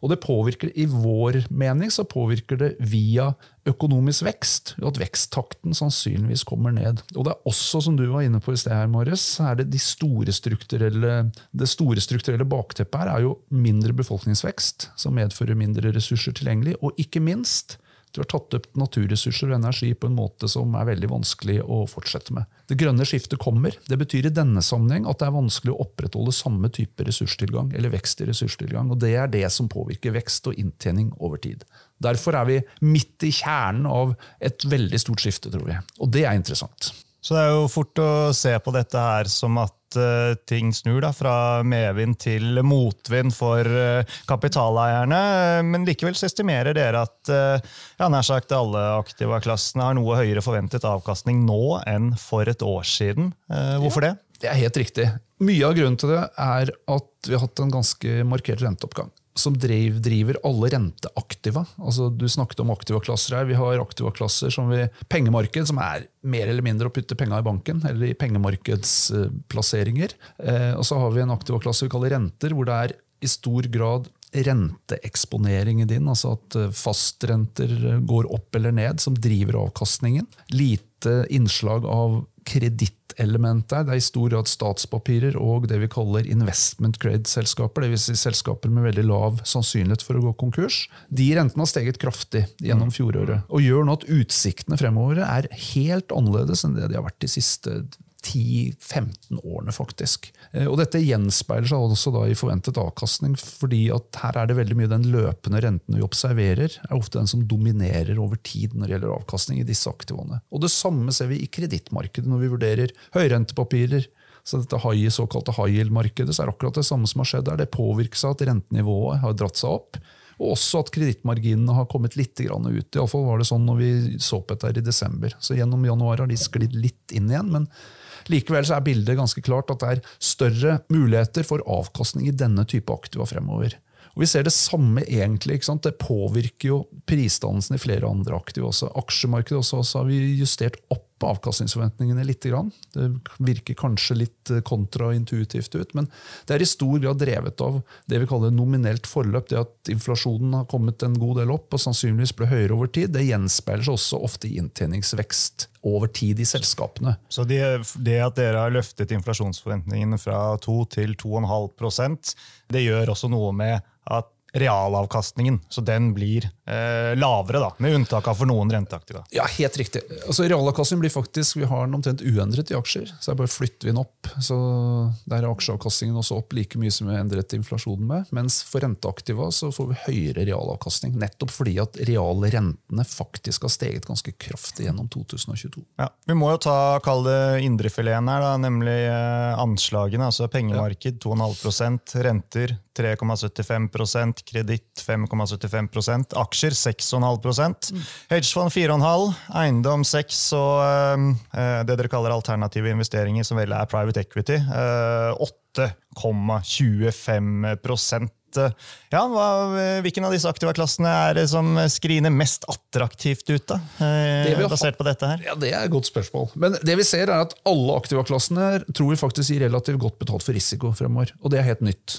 Og det påvirker, I vår mening så påvirker det via økonomisk vekst, at veksttakten sannsynligvis kommer ned. Og det er også, som du var inne på I sted her, Marius, er det de store strukturelle, det store strukturelle bakteppet her er jo mindre befolkningsvekst, som medfører mindre ressurser tilgjengelig, og ikke minst, du har tatt opp naturressurser og energi på en måte som er veldig vanskelig å fortsette med. Det grønne skiftet kommer. Det betyr I denne sammenheng at det er vanskelig å opprettholde samme type ressurstilgang, eller vekst I ressurstilgang, og det er det som påvirker vekst og inntjening over tid. Derfor er vi midt I kjernen av et veldig stort skifte, tror jeg. Og det er interessant. Så det er jo fort å se på dette her som at ting snur da, fra medvind til motvind for kapitaleierne, men likevel så estimerer dere at ja, nær sagt alle aktive klassene har noe høyere forventet avkastning nå enn for et år siden. Hvorfor det? Ja, det er helt riktig. Mye av grunnen til det er at vi har hatt en ganske markert renteoppgang. Som driv, driver alle renteaktiva. Altså, du snakket om aktiva klasser her. Vi har aktiva klasser som vi, pengemarked, som er mer eller mindre å putte penger I banken, eller I pengemarkedsplasseringer. Eh, og så har vi en aktiva klasse vi kaller renter, hvor det er I stor grad renteeksponeringen din, altså at fastrenter går opp eller ned, som driver avkastningen. Lite innslag av kredittelementer, det er I stor grad statspapirer og det vi kaller investment grade-selskaper, det vil si selskaper med veldig lav sannsynlighet for å gå konkurs. De rentene har steget kraftig gjennom fjoråret, og gjør nå at utsiktene fremover er helt annerledes enn det de har vært de siste ti til femten årene faktisk. Og dette gjenspeiler seg også da I forventet avkastning, fordi at her er det veldig mye den løpende renten vi observerer, er ofte den som dominerer over tid når det gjelder avkastning I disse aktivene. Og det samme ser vi I kreditmarkedet når vi vurderer høyrentepapirer, så dette high, såkalte high yield-markedet, så er det akkurat det samme som har skjedd der. Det påvirker seg at rentenivået har dratt seg opp, og også at kreditmarginene har kommet litt grann ut. I alle fall var det sånn når vi så på dette her I desember. Så gjennom januar har de sklitt litt inn igjen, men likevel så er bildet ganske klart at det er større muligheter for avkastning I denne type aktiva fremover. Og vi ser det samme egentlig, ikke sant? Det påvirker jo prisdannelsen I flere andre aktiva også. Aksjemarkedet også, også har vi justert opp avkastningsforventningene litt grann. Det virker kanskje litt kontraintuitivt ut, men det er I stor grad drevet av det vi kaller nominelt forløp, det at inflasjonen har kommet en god del opp og sannsynligvis ble høyere over tid. Det gjenspeiler seg også ofte I inntjeningsvekst over tid I selskapene. Så det, det at dere har løftet inflasjonsforventningene fra to til to komma fem prosent, det gjør også noe med at realavkastningen, så den blir eh, lavere da, med unntak av for noen renteaktive. Ja, helt riktig. Altså, realavkastningen blir faktisk, vi har den omtrent uendret I aksjer, så bare flytter vi den opp, så der er aksjeavkastningen også opp like mye som vi har endret inflasjonen med, mens for renteaktiva så får vi høyere realavkastning, nettopp fordi at realrentene faktisk har steget ganske kraftig gjennom to tusen og tjueto. Ja, vi må jo ta, kall det indrefileten her da, nemlig eh, anslagene, altså pengemarked, to komma fem prosent, renter, tre komma syttifem prosent, kreditt fem komma syttifem prosent, aksjer seks komma fem prosent, hedgefond fire komma fem prosent, eiendom seks og eh, det dere kaller alternative investeringer som vel er private equity, eh, åtte komma tjuefem prosent. Ja, hva, hvilken av disse aktive klassene er det som skriner mest attraktivt ut da, eh, basert på dette her? Ja, det er et godt spørsmål. Men det vi ser er at alle aktive klassene tror vi faktisk gir relativt godt betalt for risiko fremover, og det er helt nytt.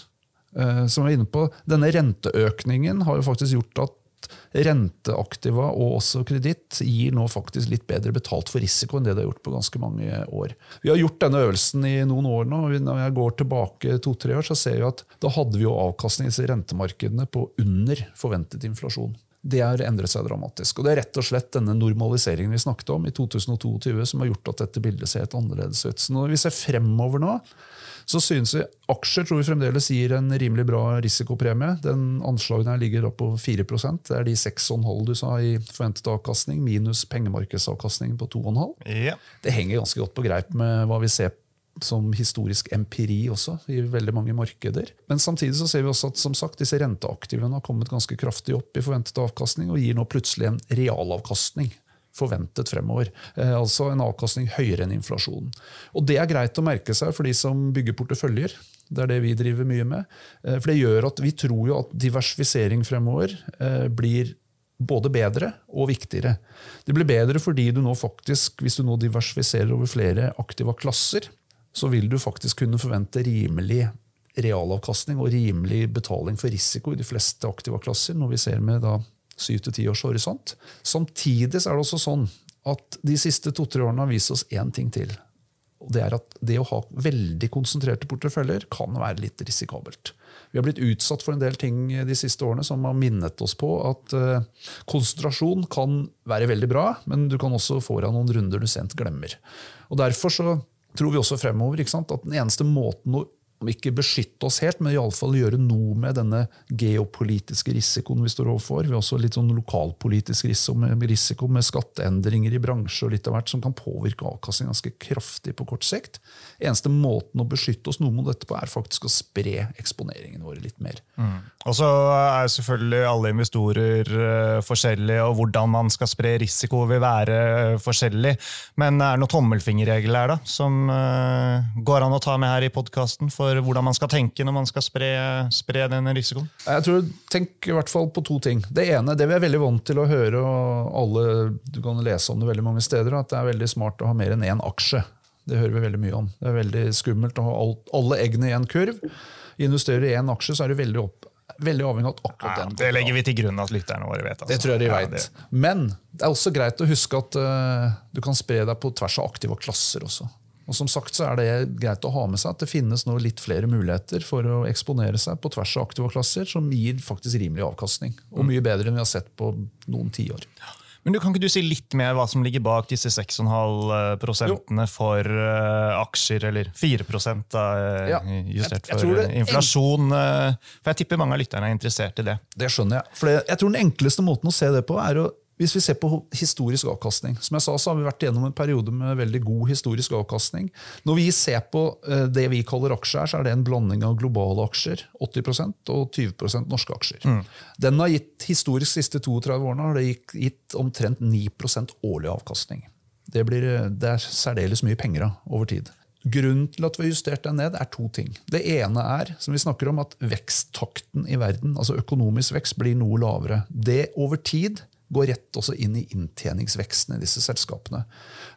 Som vi er inne på, denne renteøkningen har jo faktisk gjort at renteaktiva og også kreditt gir nå faktisk litt bedre betalt for risiko enn det det har gjort på ganske mange år. Vi har gjort denne øvelsen I noen år nå, og når jeg går tilbake to-tre år, så ser vi at da hadde vi jo avkastning I rentemarkedene på under forventet inflasjon. Det har endret seg dramatisk, og det er rett og slett denne normaliseringen vi snakket om I to tusen og tjueto som har gjort at dette bildet ser helt annerledes ut. Så når vi ser fremover nå, så synes vi aksjer tror vi fremdeles gir en rimelig bra risikopremie. Den anslagen her ligger da på fire prosent. Det er de seks komma fem du sa I forventet avkastning, minus pengemarkedsavkastningen på to komma fem. Ja. Det henger ganske godt på greip med hva vi ser som historisk empiri også, I veldig mange markeder. Men samtidig så ser vi også at, som sagt, disse renteaktivene har kommet ganske kraftig opp I forventet avkastning, og gir nå plutselig en realavkastning forventet fremover. Eh, altså en avkastning høyere enn inflasjonen. Og det er greit å merke seg for de som bygger porteføljer. Det er det vi driver mye med. Eh, for det gjør at vi tror jo at diversifisering fremover eh, blir både bedre og viktigere. Det blir bedre fordi du nå faktisk, hvis du nå diversifiserer over flere aktiva klasser, så vil du faktisk kunne forvente rimelig realavkastning og rimelig betaling for risiko I de fleste aktiva klasser, når vi ser med da syv til ti års horisont. Samtidig er det også sånn at de siste to til tre årene har vist oss en ting til, og det er at det å ha veldig konsentrerte porteføljer kan være litt risikabelt. Vi har blitt utsatt for en del ting de siste årene som har minnet oss på at konsentrasjon kan være veldig bra, men du kan også få deg noen runder du sent glemmer. Og derfor så tror vi også fremover ikke sant, at den eneste måten å ikke beskytte oss helt, men I alle fall gjøre noe med denne geopolitiske risikoen vi står overfor. Vi har også litt sånn lokalpolitisk risiko med, risiko med skatteendringer I bransje og litt av hvert som kan påvirke avkastning ganske kraftig på kort sikt. Eneste måten å beskytte oss noe mot dette på er faktisk å spre eksponeringen våre litt mer. Mm. Og så er selvfølgelig alle investorer forskjellige, og hvordan man skal spre risiko vil være forskjellig. Men er det noen tommelfingerregler her da, som går an å ta med her I podcasten for hvordan man skal tenke når man skal spre, spre denne risikoen? Jeg tror, tenk I hvert fall på to ting. Det ene, det vi er veldig vant til å høre, og alle, du kan lese om det veldig mange steder, at det er veldig smart å ha mer enn en aksje. Det hører vi veldig mye om. Det er veldig skummelt å ha alt, alle eggene I en kurv. Investerer I en aksje, så er det veldig, opp, veldig avhengig av at akkurat ja, den. Det legger vi til grunn at lytterne våre vet. Altså. Det tror jeg de vet. Ja, det. Men det er også greit å huske at uh, du kan spre deg på tvers av aktive klasser også. Og som sagt så er det greit å ha med seg at det finnes nå litt flere muligheter for å eksponere seg på tvers av aktive klasser som gir faktisk rimelig avkastning, og mye bedre enn vi har sett på noen ti år. Ja. Men du, kan ikke du si litt mer hva som ligger bak disse seks komma fem prosentene for uh, aksjer, eller fire prosent da, ja, justert for jeg, jeg tror det, inflasjon? Uh, for jeg tipper mange av lytterne er interessert I det. Det skjønner jeg. For det, jeg tror den enkleste måten å se det på er å Hvis vi ser på historisk avkastning, som jeg sa, så har vi vært gjennom en periode med veldig god historisk avkastning. Når vi ser på det vi kaller aksjer, så er det en blanding av globale aksjer, åtti prosent og tyve prosent norske aksjer. Mm. Den har gitt historisk siste to og tretti årene, har det gitt omtrent ni prosent årlig avkastning. Det, blir, det er særdeles mye penger over tid. Grunnen til at vi har justert den ned er to ting. Det ene er, som vi snakker om, at veksttakten I verden, altså økonomisk vekst, blir noe lavere. Det over tid går rett også inn I inntjeningsveksten I disse selskapene.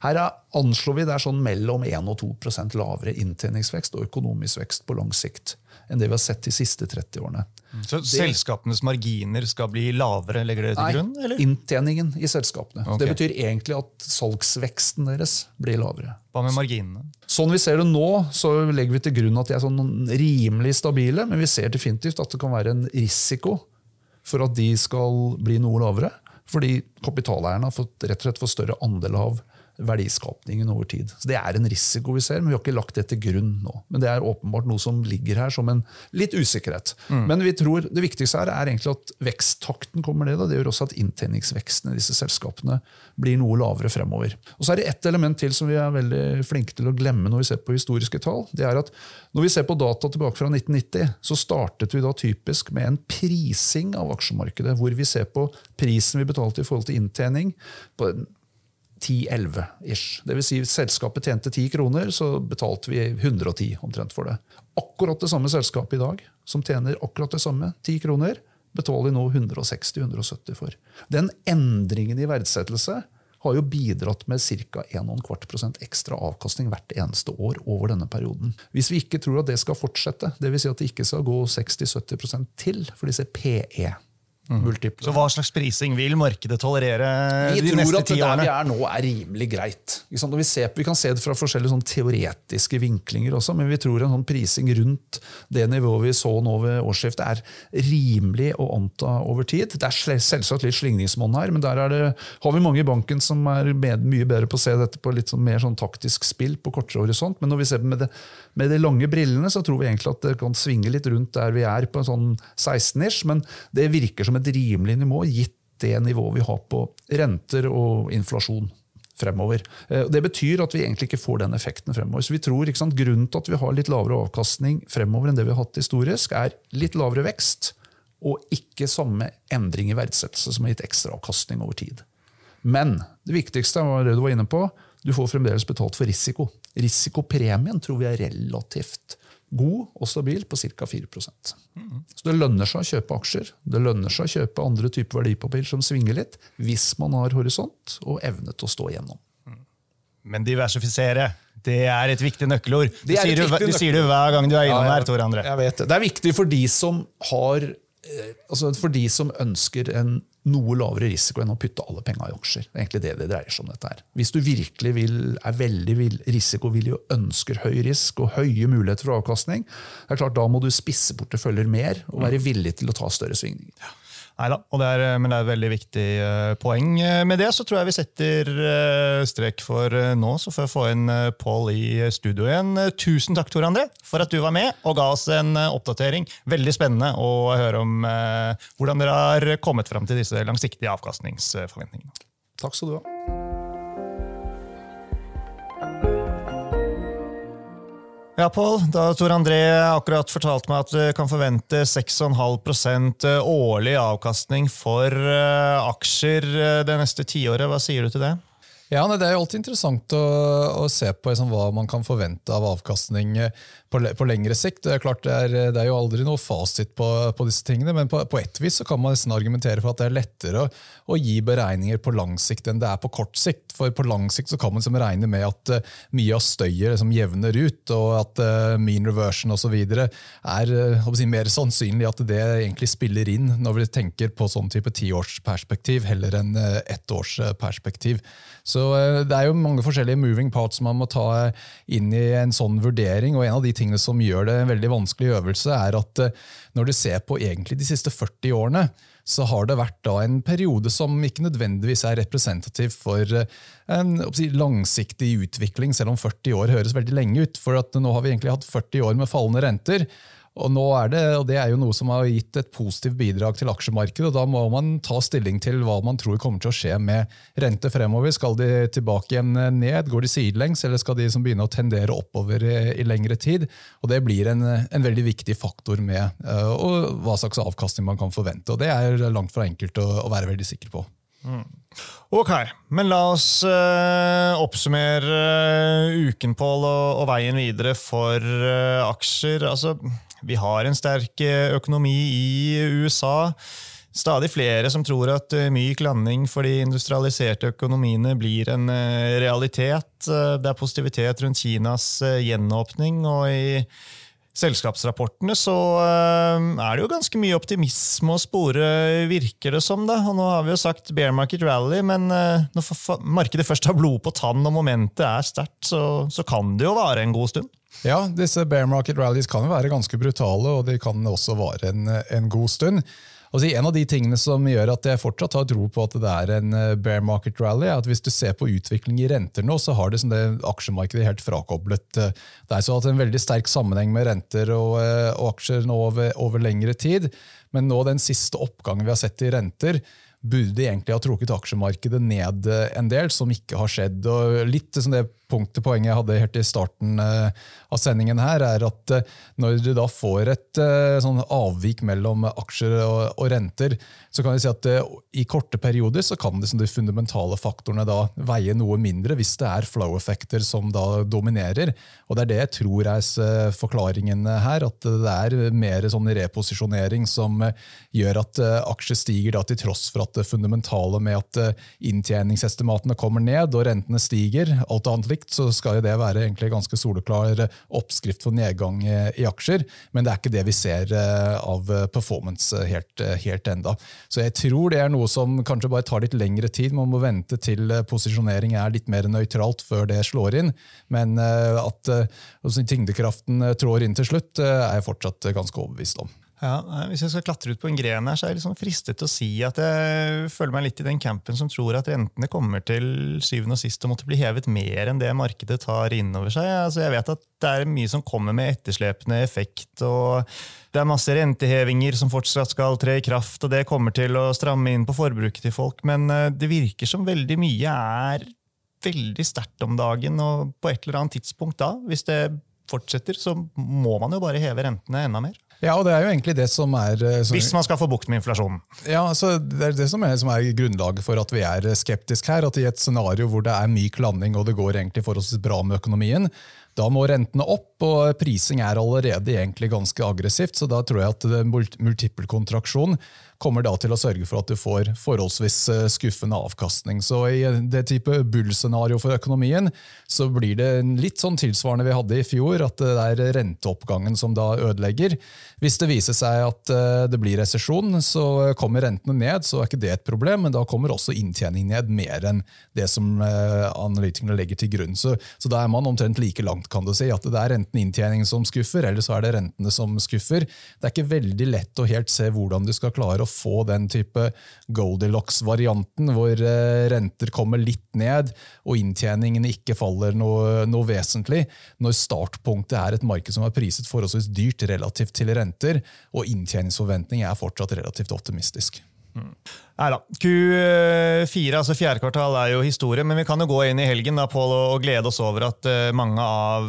Her er, anslår vi det er sånn mellom en og to prosent lavere inntjeningsvekst og økonomisk vekst på lang sikt enn det vi har sett de siste tretti årene. Så det, selskapenes marginer skal bli lavere, legger det til grunn? Nei, eller? Inntjeningen I selskapene. Okay. Det betyr egentlig at salgsveksten deres blir lavere. Hva med marginene? Sånn vi ser det nå, så legger vi til grunn at de er sånn rimelig stabile, men vi ser definitivt at det kan være en risiko for at de skal bli noe lavere. Fordi kapitaleierne har fått, rett og slett fått større andel av verdiskapningen over tid. Så det er en risiko vi ser, men vi har ikke lagt det til grunn nå. Men det er åpenbart noe som ligger her som en litt usikkerhet. Mm. Men vi tror det viktigste her er egentlig at veksttakten kommer ned, og det gjør også at inntjeningsveksten I disse selskapene blir noe lavere fremover. Og så er det ett element til som vi er veldig flinke til å glemme når vi ser på historiske tall. Det er at når vi ser på data tilbake fra nitten nitti, så startet vi da typisk med en prising av aksjemarkedet, hvor vi ser på prisen vi betalte I forhold til inntjening på en ti til elleve ish. Det vil si at selskapet tjente ti kroner, så betalte vi hundre og ti omtrent for det. Akkurat det samme selskapet I dag, som tjener akkurat det samme, ti kroner, betaler nå hundre og seksti til hundre og sytti for. Den endringen I verdsettelse har jo bidratt med cirka en komma fem prosent ekstra avkastning hvert eneste år over denne perioden. Hvis vi ikke tror at det skal fortsette, det vil si at det ikke skal gå seksti til sytti prosent til for disse P E. Mm. Så hva slags prising vil markedet tolerere de neste ti årene? Vi tror at det der vi er nå er rimelig greit. Vi, ser, vi kan se det fra forskjellige sånn teoretiske vinklinger også, men vi tror en sånn prising rundt det nivået vi så nå ved årsskiftet er rimelig å anta over tid. Det er selvsagt litt slingringsmonn her, men der er det, har vi mange I banken som er med, mye bedre på å se dette på litt sånn mer sånn taktisk spill på kortere horisont, men når vi ser med det, med de lange brillene så tror vi egentlig at det kan svinge litt rundt der vi er på en sånn seksten-ish, men det virker som med et rimelig nivå, gitt det nivået vi har på renter og inflasjon fremover. Det betyr at vi egentlig ikke får den effekten fremover. Så vi tror, ikke sant, grunnen til at vi har litt lavere avkastning fremover enn det vi har hatt historisk, er litt lavere vekst, og ikke samme endring I verdsettelse som har gitt ekstra avkastning over tid. Men det viktigste var det du var inne på, du får fremdeles betalt for risiko. Risikopremien tror vi er relativt god og stabil på cirka fire prosent. Så det lønner seg å kjøpe aksjer, det lønner seg å kjøpe andre typer verdipapir som svinger litt, hvis man har horisont og evne til å stå igjennom. Men diversifisere, Det er et viktig nøkkelord. Det, det sier, viktig du, det sier du hver gang du er innom ja, her, Tor André. Jeg vet det. Det er viktig for de som har, altså for de som ønsker en noe lavere risiko enn å putte alle penger I aksjer. Det er egentlig det det dreier seg om dette her. Hvis du virkelig vil, er veldig vil, risikovillig og ønsker høy risk og høye muligheter for avkastning, det er klart, da må du spisse porteføljer mer og være villig til å ta større svingninger. Ja. Neida, og det er, men det er et veldig viktig poeng. Med det så tror jeg vi setter strek for nå, så får jeg få inn Paul I studio igjen. Tusen takk, Tor André, for at du var med og ga oss en oppdatering. Veldig spennende å høre om hvordan dere har kommet frem til disse langsiktige avkastningsforventningene. Takk skal du ha. Ja, Paul, da Tor André akkurat fortalte meg at du kan forvente seks komma fem prosent årlig avkastning for aksjer det neste tiåret. Hva sier du til det? Ja, det er jo alltid interessant å, å se på liksom, hva man kan forvente av avkastning på, på lengre sikt. Det er klart, det er, det er jo aldri noe fasit på, på disse tingene, men på, på ett vis så kan man nesten argumentere for at det er lettere å, å gi beregninger på lang sikt enn det er på kort sikt. For på lang sikt så kan man liksom regne med at uh, mye av støyer liksom, jevner ut, og at uh, mean reversion og så videre er uh, si, mer sannsynlig at det egentlig spiller inn når vi tenker på sånn type tiårsperspektiv heller enn uh, ettårsperspektiv. Så uh, det er jo mange forskjellige moving parts man må ta inn I en sånn vurdering, og en av de tingene som gjør det en veldig vanskelig øvelse er at uh, når du ser på egentlig de siste førti årene, så har det vært da en periode som ikke nødvendigvis er representativ for en si, langsiktig utvikling, selv om førti år høres veldig lenge ut, for at nå har vi egentlig hatt førti år med fallende renter, og, nå er det, og det er jo noe som har gitt et positivt bidrag til aksjemarkedet, og da må man ta stilling til hva man tror kommer til å skje med rente fremover. Skal de tilbake igjen ned? Går de sidelengs? Eller skal de som begynner å tendere oppover I, I lengre tid? Og det blir en, en veldig viktig faktor med uh, hva slags avkastning man kan forvente, og det er langt fra enkelt å, å være veldig sikker på. Mm. Ok, men la oss uh, oppsummere uh, uken, Paul, og, og veien videre for uh, aksjer. Altså, vi har en sterk økonomi I U S A. Stadig flere som tror at myk landing for de industrialiserte økonomiene blir en realitet. Det er positivitet rundt Kinas gjenåpning, og I selskapsrapportene så er det jo ganske mye optimisme å spore, virker det som da. Og nå har vi jo sagt bear market rally, men når markedet først har blod på tann og momentet er sterkt, så, så kan det jo vare en god stund. Ja, disse bear market rallies kan jo være ganske brutale, og de kan også vare en, en god stund. Altså, en av de tingene som gjør at jeg fortsatt har tro på at det er en bear market rally, er at hvis du ser på utvikling I renter nå, så har det, som det aksjemarkedet helt frakoblet. Det er så hatt en veldig sterk sammenheng med renter og, og aksjer nå over, over lengre tid, men nå den siste oppgangen vi har sett I renter, burde egentlig ha trukket aksjemarkedet ned en del, som ikke har skjedd. Og litt som det punktet poenget jeg hadde helt I starten av sendingen her, er at når du da får et sånn avvik mellom aksjer og, og renter, så kan du si at I korte perioder så kan det, som de fundamentale faktorene da veie noe mindre hvis det er flow-effekter som da dominerer. Og det er det jeg tror er forklaringen her, at det er mer sånn reposisjonering som gjør at aksjer stiger da til tross for at det fundamentale med at inntjeningsestimatene kommer ned og rentene stiger, alt annet likt, så skal det være egentlig ganske soleklar oppskrift for nedgang I aksjer, men det er ikke det vi ser av performance helt, helt enda. Så jeg tror det er noe som kanskje bare tar litt lengre tid, man må vente til posisjonering er litt mer nøytralt før det slår inn, men at tyngdekraften trår inn til slutt er jeg fortsatt ganske overbevist om. Ja, hvis jeg skal klatre ut på en gren her, så er jeg liksom fristet til å si at jeg føler meg litt I den campen som tror at rentene kommer til syvende og sist å måtte bli hevet mer enn det markedet tar innover seg. Altså, jeg vet at det er mye som kommer med etterslepende effekt, og det er masse rentehevinger som fortsatt skal tre I kraft, og det kommer til å stramme inn på forbruket til folk, men det virker som veldig mye er veldig sterkt om dagen, og på et eller annet tidspunkt da, hvis det fortsetter, så må man jo bare heve rentene enda mer. Ja, og det er jo egentlig det som er... Som, Hvis man skal få bukt med inflasjonen. Ja, så det er det som er, som er grunnlaget for at vi er skeptiske her, at I et scenario hvor det er myk landing og det går egentlig for oss bra med økonomien, Da må rentene opp, og prising er allerede egentlig ganske aggressivt, så da tror jeg at multippelkontraksjon kommer da til å sørge for at du får forholdsvis skuffende avkastning. Så i det type bull-scenario for økonomien, så blir det litt sånn tilsvarende vi hadde i fjor, at det er renteoppgangen som da ødelegger. Hvis det viser seg at det blir resesjon, så kommer rentene ned, så er ikke det et problem, men da kommer også inntjening ned mer enn det som analytikerne legger til grunn. Så, så da er man omtrent like langt kan du si, at det er enten inntjening som skuffer, eller så er det rentene som skuffer. Det er ikke veldig lett å helt se hvordan du skal klare å få den type Goldilocks-varianten, hvor renter kommer litt ned, og inntjeningen ikke faller noe, noe vesentlig, når startpunktet er et marked som er priset forholdsvis dyrt relativt til renter, og inntjeningsforventning er fortsatt relativt optimistisk. Mm. Neida. Q fire, altså fjerde kvartal, er jo historie, men vi kan jo gå inn i helgen da, Paul, og glede oss over at mange av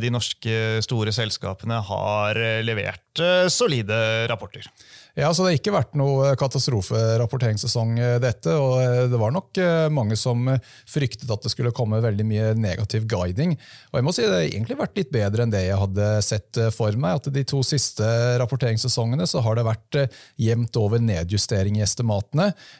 de norske store selskapene har levert solide rapporter. Ja, så det har ikke vært noe katastroferapporteringssesong dette, og det var nok mange som fryktet at det skulle komme veldig mye negativ guiding. Og jeg må si det har egentlig vært litt bedre enn det jeg hadde sett for meg, at de to siste rapporteringssesongene så har det vært jevnt over nedjustering i estimatene.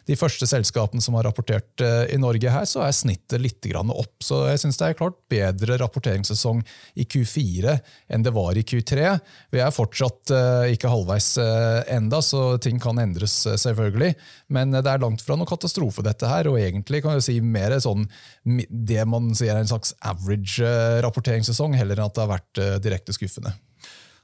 De første selskapene som har rapportert i Norge her, så er snittet litt grann opp, så jeg synes det er klart bedre rapporteringssesong i Q fire enn det var i Q tre. Vi er fortsatt ikke halvveis enda, så ting kan endres selvfølgelig, men det er langt fra noen katastrofe dette her, og egentlig kan jeg si mer sånn, det man sier er en slags average rapporteringssesong, heller enn at det har vært direkte skuffende.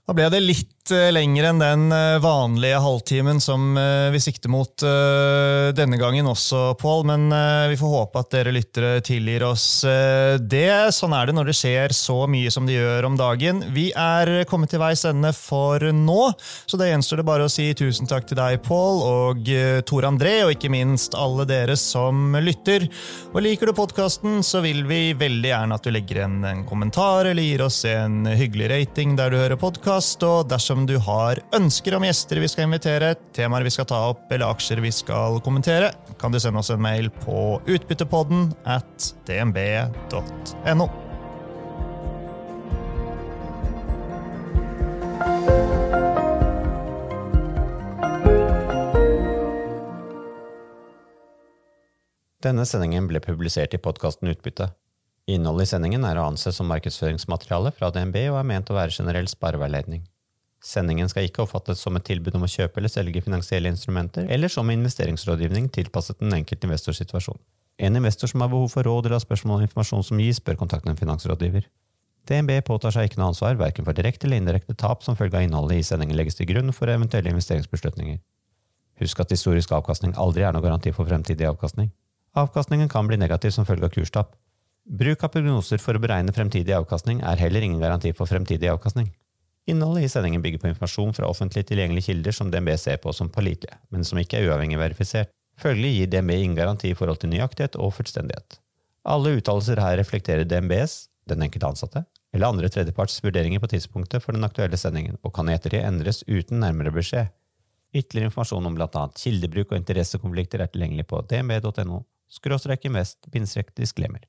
Da ble det litt lenger enn den vanlige halvtimen som vi sikter mot denne gangen også, Paul, men vi får håpe at dere lyttere tilgir oss det. Sånn er det når det skjer så mye som det gjør om dagen. Vi er kommet til veis ende for nå, så det gjenstår det bare å si tusen takk til deg, Paul, og Tor André, og ikke minst alle dere som lytter. Og liker du podcasten, så vil vi veldig gjerne at du legger en, en kommentar, eller gir oss en hyggelig rating der du hører podcast, og dersom du har ønsker om gjester vi skal invitere, temaer vi skal ta opp eller aksjer vi skal kommentere, kan du sende oss en mail på utbyttepodden at d n b dot n o. Denne sendingen ble publisert i podcasten Utbytte. Innholdet i sendingen er å anse som markedsføringsmateriale fra D N B og er ment å være generell spareveiledning. Sendingen skal ikke oppfattes som et tilbud om å kjøpe eller selge finansielle instrumenter, eller som investeringsrådgivning tilpasset den enkelte investors situasjon. En investor som har behov for råd eller spørsmål og informasjon som gis, bør kontakte en finansrådgiver. D N B påtar seg ikke noe ansvar, hverken for direkte eller indirekte tap som følge av innholdet i sendingen legges til grunn for eventuelle investeringsbeslutninger. Husk at historisk avkastning aldri er noe garanti for fremtidig avkastning. Avkastningen kan bli negativ som følge av kurstap. Bruk av prognoser for å beregne fremtidig avkastning er heller ingen garanti for fremtidig avkastning. Innholdet i sendingen bygger på informasjon fra offentlig tilgjengelige kilder som D N B ser på som pålitelige, men som ikke er uavhengig verifisert. Følgelig gir D N B ingen garanti i forhold til nøyaktighet og fullstendighet. Alle uttalelser her reflekterer D N Bs, den enkelte ansatte, eller andre tredjeparts vurderinger på tidspunktet for den aktuelle sendingen, og kan ettertid endres uten nærmere beskjed. Ytterligere informasjon om blant annet kildebruk og interessekonflikter er tilgjengelig på d n b dot n o skråstrek invest bindestrek disclaimer.